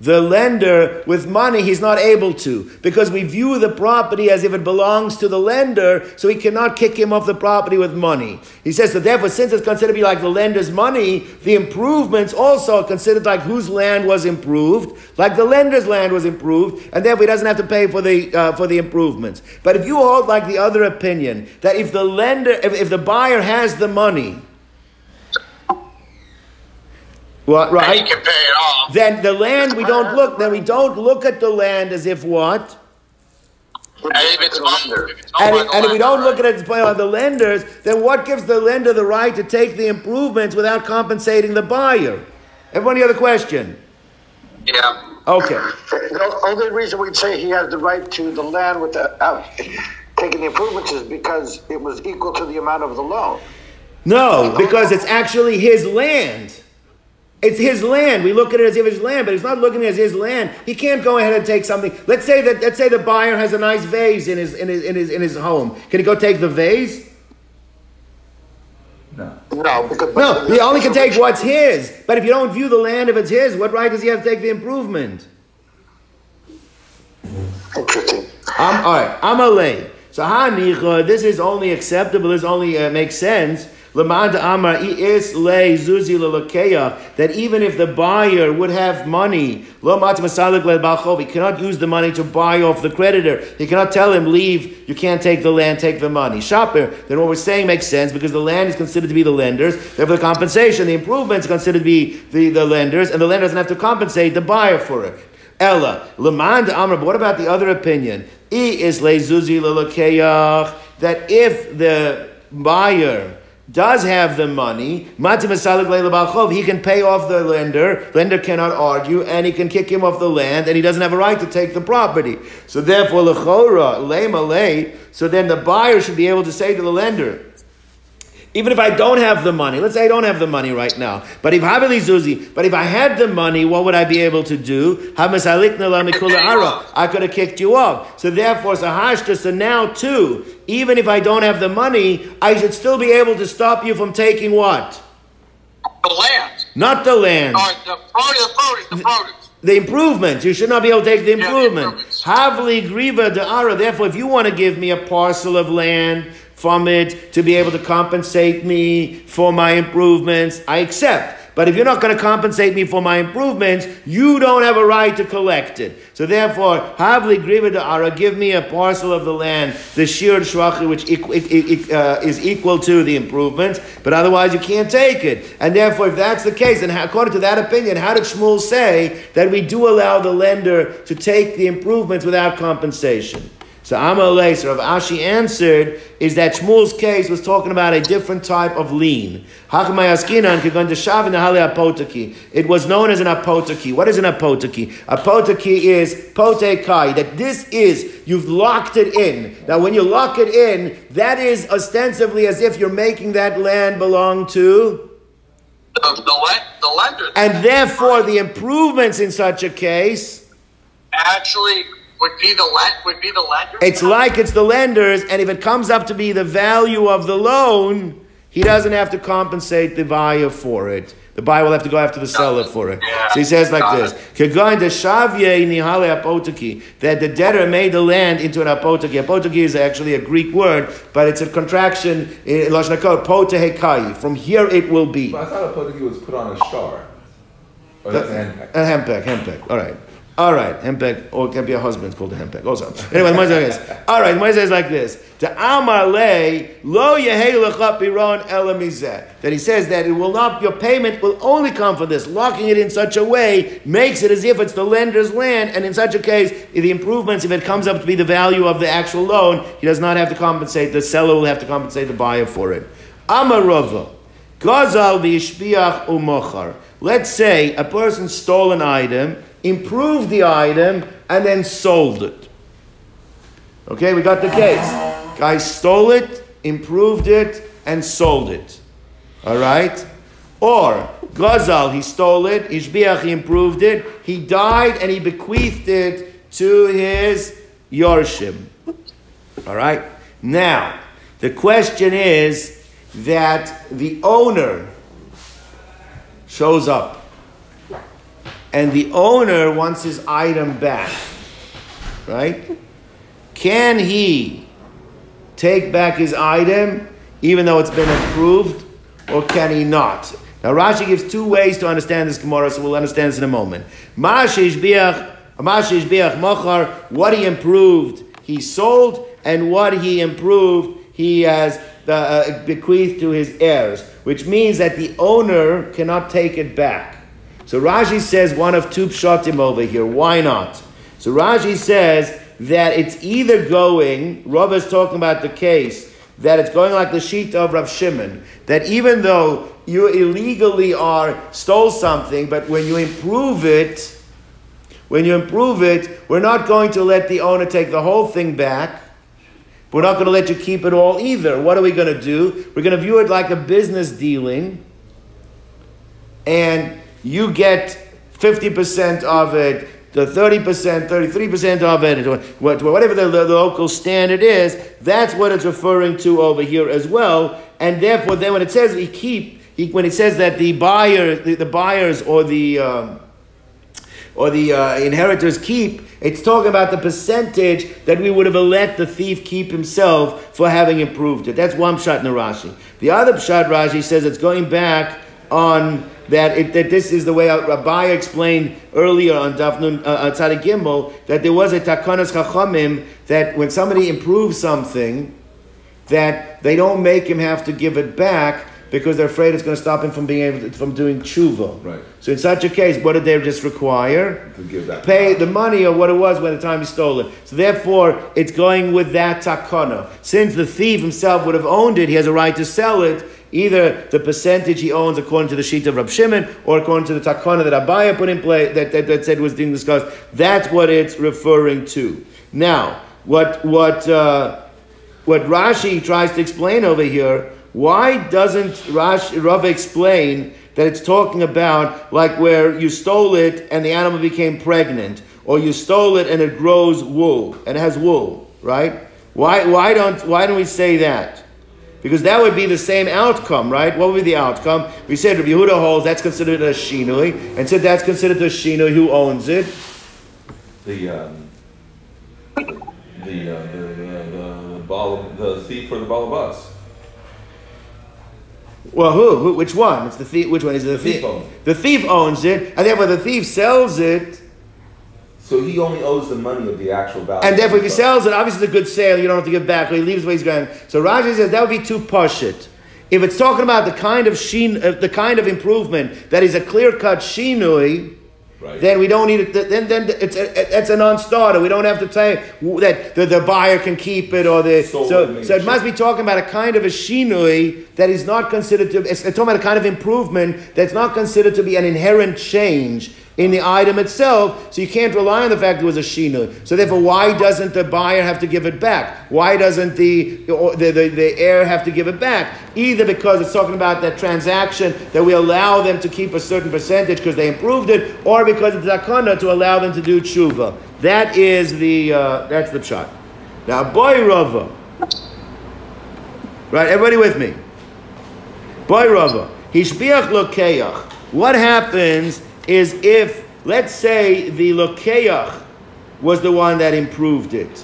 the lender with money, he's not able to, because we view the property as if it belongs to the lender, so he cannot kick him off the property with money. He says, so therefore, since it's considered to be like the lender's money, the improvements also are considered like whose land was improved, like the lender's land was improved, and therefore he doesn't have to pay for the uh, for the improvements. But if you hold like the other opinion, that if the lender, if, if the buyer has the money, well, right. He can pay it off. Then the land, we don't look. Then we don't look at the land as if what. And if it's under, if it's and, if, and if we don't look at it as by the lenders, then what gives the lender the right to take the improvements without compensating the buyer? Everyone, any other question? Yeah. Okay. The only reason we'd say he has the right to the land with the uh, taking the improvements is because it was equal to the amount of the loan. No, because it's actually his land. It's his land. We look at it as if it's land, but he's not looking at it as his land. He can't go ahead and take something. Let's say that. Let's say the buyer has a nice vase in his in his in his in his home. Can he go take the vase? No. No. Because, no. He only can take what's his. But if you don't view the land if it's his, what right does he have to take the improvement? Interesting. I'm, all right. I'm alay. So hanicha. This is only acceptable. This only uh, makes sense. That even if the buyer would have money, he cannot use the money to buy off the creditor. He cannot tell him, leave, you can't take the land, take the money. Shaper, then what we're saying makes sense because the land is considered to be the lender's. Therefore the compensation, the improvements are considered to be the, the lender's, and the lender doesn't have to compensate the buyer for it. Ella, Lamanda Amr, but what about the other opinion? That if the buyer does have the money, he can pay off the lender, lender cannot argue, and he can kick him off the land, and he doesn't have a right to take the property. So therefore, so then the buyer should be able to say to the lender, even if I don't have the money, let's say I don't have the money right now, but if but if I had the money, what would I be able to do? I could have kicked you off. So therefore, so now too, even if I don't have the money, I should still be able to stop you from taking what? The land. Not the land. Or the produce, the produce, the produce. The improvements. You should not be able to take the improvement. Havli griva de'ara. Therefore, if you want to give me a parcel of land from it to be able to compensate me for my improvements, I accept. But if you're not going to compensate me for my improvements, you don't have a right to collect it. So therefore, havli griva de'ara, give me a parcel of the land, the sheer shrachi, which uh, is equal to the improvements, but otherwise you can't take it. And therefore, if that's the case, and according to that opinion, how did Shmuel say that we do allow the lender to take the improvements without compensation? So Amalei, so Rav Ashi answered, is that Shmuel's case was talking about a different type of lien. It was known as an apotiki. What is an apotiki? Apotiki is potekai, that this is, you've locked it in. Now when you lock it in, that is ostensibly as if you're making that land belong to The, the, the lender. And therefore the improvements in such a case actually Would be the lend, would be the lender. It's like it's the lender's, and if it comes up to be the value of the loan, he doesn't have to compensate the buyer for it. The buyer will have to go after the seller for it. Yeah. So he says like Got this: that the debtor made the land into an apotiki. Apotiki is actually a Greek word, but it's a contraction in Lashon HaKodesh. From here it will be. But I thought apotiki was put on a star. Or the, a hempek. Hempek. All right. All right, hempek, or it can be a husband, it's called a hempek also. Anyway, the Moshe says like this. All right, the Moshe says like this. That he says that it will not, your payment will only come for this. Locking it in such a way makes it as if it's the lender's land, and in such a case, the improvements, if it comes up to be the value of the actual loan, he does not have to compensate, the seller will have to compensate the buyer for it. Amar Rava, gazal v'yishpiach u'mochar. Let's say a person stole an item, improved the item, and then sold it. Okay, we got the case. Guy stole it, improved it, and sold it. All right? Or, Gazal, he stole it, Ishbiach, he improved it, he died, and he bequeathed it to his Yorshim. All right? Now, the question is that the owner shows up. and the owner wants his item back, right? Can he take back his item even though it's been approved, or can he not? Now Rashi gives two ways to understand this Gemara, so we'll understand this in a moment. What he improved, he sold, and what he improved, he has the, uh, bequeathed to his heirs, which means that the owner cannot take it back. So Rashi says one of two pshatim over here. Why not? So Rashi says that it's either going, Rav is talking about the case, that it's going like the sheet of Rav Shimon, that even though you illegally are stole something, but when you improve it, when you improve it, we're not going to let the owner take the whole thing back. We're not going to let you keep it all either. What are we going to do? We're going to view it like a business dealing, and you get fifty percent of it, the thirty percent, thirty-three percent of it, whatever the, the local standard is. That's what it's referring to over here as well. And therefore, then when it says we keep, when it says that the buyer, the, the buyers or the um, or the uh, inheritors keep, it's talking about the percentage that we would have let the thief keep himself for having improved it. That's one pshat in the Rashi. The other pshat Rashi says it's going back on that it, that this is the way Rabbi explained earlier on Daf Nun uh, Tzadi Gimel, that there was a takanas chachamim that when somebody improves something, that they don't make him have to give it back because they're afraid it's going to stop him from being able to, from doing tshuva. Right. So in such a case, what did they just require? To give that Pay back. The money or what it was when the time he stole it. So therefore, it's going with that takana. Since the thief himself would have owned it, he has a right to sell it, either the percentage he owns according to the sheet of Rav Shimon or according to the takana that Abaya put in place that, that, that said was being discussed. That's what it's referring to. Now, what what uh, what Rashi tries to explain over here, why doesn't Rashi, Rav explain that it's talking about like where you stole it and the animal became pregnant, or you stole it and it grows wool and it has wool, right? Why why don't why don't we say that? Because that would be the same outcome, right? What would be the outcome? We said Rabbi Yehuda holds that's considered a shinui, and said that's considered a shinui. Who owns it? The um, the, uh, the, the, the, ball, the thief or the balabas. Well, who? who? Which one? It's the thief. Which one is it? The thief? The thief owns it, and therefore the thief sells it. So he only owes the money of the actual value. And therefore, if he sells it, obviously it's a good sale. You don't have to give back. Or he leaves what he's going. So Rashi says that would be too pashut. If it's talking about the kind of sheen, uh, the kind of improvement that is a clear-cut shinui, right, then we don't need it. Then, then it's a, it's a non-starter. We don't have to say that the, the buyer can keep it or the. So, so, so it must be talking about a kind of a shinui that is not considered to. It's talking about a kind of improvement that's not considered to be an inherent change in the item itself, so you can't rely on the fact it was a shinui. So therefore, why doesn't the buyer have to give it back? Why doesn't the the, the the heir have to give it back? Either because it's talking about that transaction that we allow them to keep a certain percentage because they improved it, or because it's takana to allow them to do tshuva. That is the uh, that's the pshat. Now, boy Rava, right? Everybody with me? Boy Rava, hishbiach lo keyach. What happens is if, let's say, the lokeach was the one that improved it,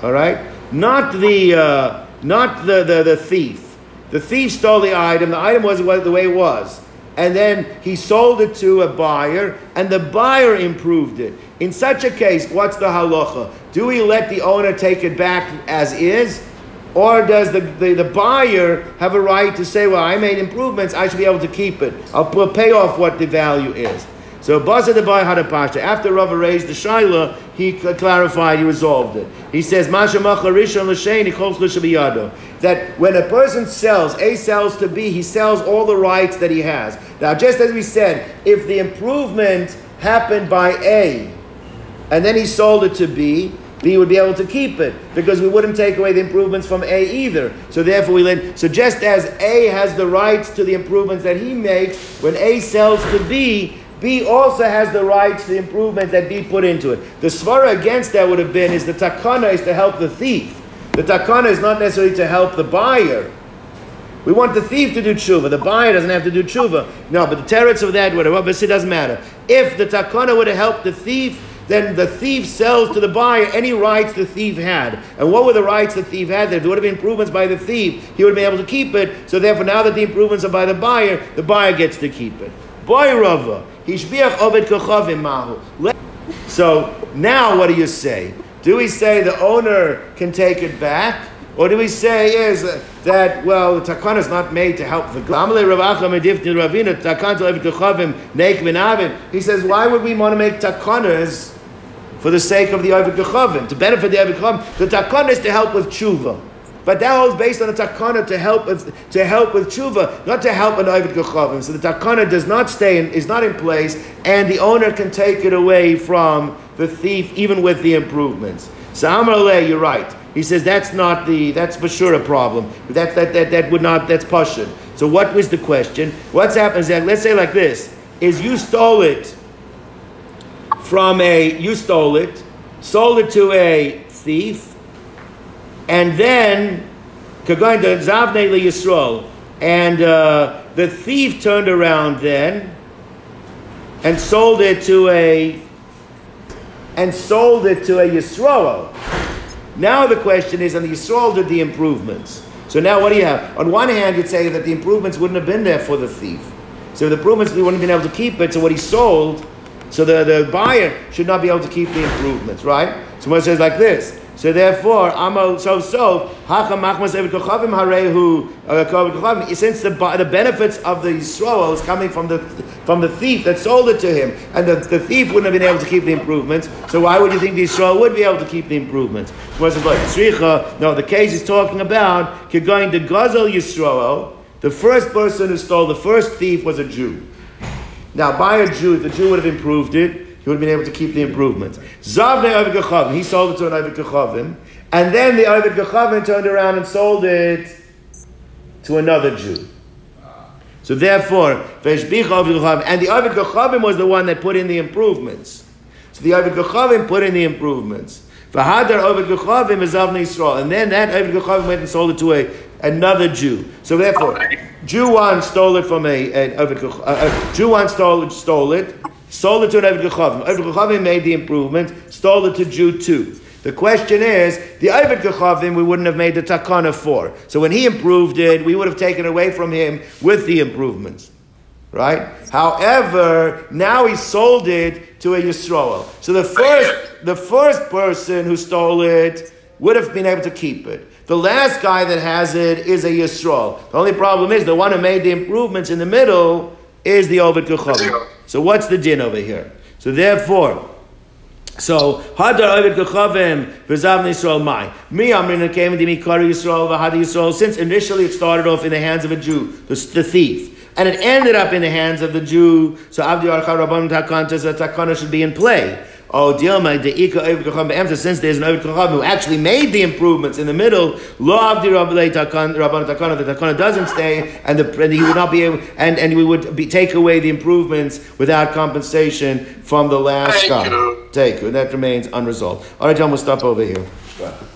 all right? Not the uh, not the, the, the thief. The thief stole the item. The item was the way it was. And then he sold it to a buyer, and the buyer improved it. In such a case, what's the halacha? Do we let the owner take it back as is? Or does the, the, the buyer have a right to say, well, I made improvements, I should be able to keep it. I'll pay off what the value is. So Baza the buyer had a pasha. After Rava raised the Shaila, he clarified, he resolved it. He says, that when a person sells, A sells to B, he sells all the rights that he has. Now, just as we said, if the improvement happened by A, and then he sold it to B, B would be able to keep it because we wouldn't take away the improvements from A either. So therefore we let, so just as A has the rights to the improvements that he makes, when A sells to B, B also has the rights to the improvements that B put into it. The svara against that would have been is the takana is to help the thief. The takana is not necessarily to help the buyer. We want the thief to do tshuva. The buyer doesn't have to do tshuva. No, but the teretz of that, whatever, it doesn't matter. If the takana would have helped the thief, then the thief sells to the buyer any rights the thief had. And what were the rights the thief had? There would have been improvements by the thief. He would have been able to keep it. So therefore, now that the improvements are by the buyer, the buyer gets to keep it. Boy Rava, hishbiach ovid kochavim mahu. So now what do you say? Do we say the owner can take it back? Or do we say is uh, that, well, the takana is not made to help the Ravina. He says, why would we want to make takanas for the sake of the Ovid Kechavim, to benefit the Ovid Kechavim? The takana is to help with tshuva. But that was based on the takana to help with, to help with tshuva, not to help an Ovid Kechavim. So the takana does not stay in, is not in place, and the owner can take it away from the thief, even with the improvements. So Amalei, you're right. He says that's not the that's for sure a problem. That that that that would not that's pashut. So what was the question? What's happened is that, let's say like this, is you stole it from a you stole it, sold it to a thief, and then kagoin to Zavnei LeYisrael, and uh, the thief turned around then and sold it to a and sold it to a Yisroel. Now the question is, and the Yisrael did the improvements. So now what do you have? On one hand, you'd say that the improvements wouldn't have been there for the thief. So the improvements, we wouldn't have been able to keep it, so what he sold, so the, the buyer should not be able to keep the improvements, right? So it says like this, so therefore, so, so, since the, the benefits of the Yisroel is coming from the, from the thief that sold it to him, and the, the thief wouldn't have been able to keep the improvements, so why would you think the Yisroel would be able to keep the improvements? No, the case is talking about going to Gazel Yisroel. The first person who stole, the first thief was a Jew. Now, by a Jew, the Jew would have improved it. He would have been able to keep the improvements. Zavnei Ovid Kechavim, he sold it to an Ovid Kechavim, and then the Ovid Kechavim turned around and sold it to another Jew. So therefore, Veshbich Ovid Kechavim, and the Ovid Kechavim was the one that put in the improvements. So the Ovid Kechavim put in the improvements. V'hadar Ovid Kechavim is Zavnei Yisrael, and then that Ovid Kechavim went and sold it to a another Jew. So therefore, Jew one stole it from a, a, a, a, a Jew one stole it, stole it. Sold it to an Ovid Kechavim. Ovid Kechavim made the improvement, stole it to Jew two. The question is, the Ovid Kechavim we wouldn't have made the takana for. So when he improved it, we would have taken away from him with the improvements. Right? However, now he sold it to a Yisroel. So the first, the first person who stole it would have been able to keep it. The last guy that has it is a Yisroel. The only problem is the one who made the improvements in the middle is the Ovid Kechavim. So what's the din over here? So therefore, so Hadar Ovid Kechavim v'Zavnei Yisrael Mai Mi Amrina Came Di Mikari Yisrael v'Hadar Yisrael. Since initially it started off in the hands of a Jew, the, the thief, and it ended up in the hands of the Jew, so Avdi Archa Rabban Takantas Takana should be in play. Oh, Dilma Deika Ovid Kechavim Be'emsa. Since there's an Ovid Kechavim who actually made the improvements in the middle, Lo Avdi Rabban Takana, the Takana doesn't stay, and the and he would not be able, and and we would be, take away the improvements without compensation from the last guy. Take you. That remains unresolved. All right, John, we'll stop over here.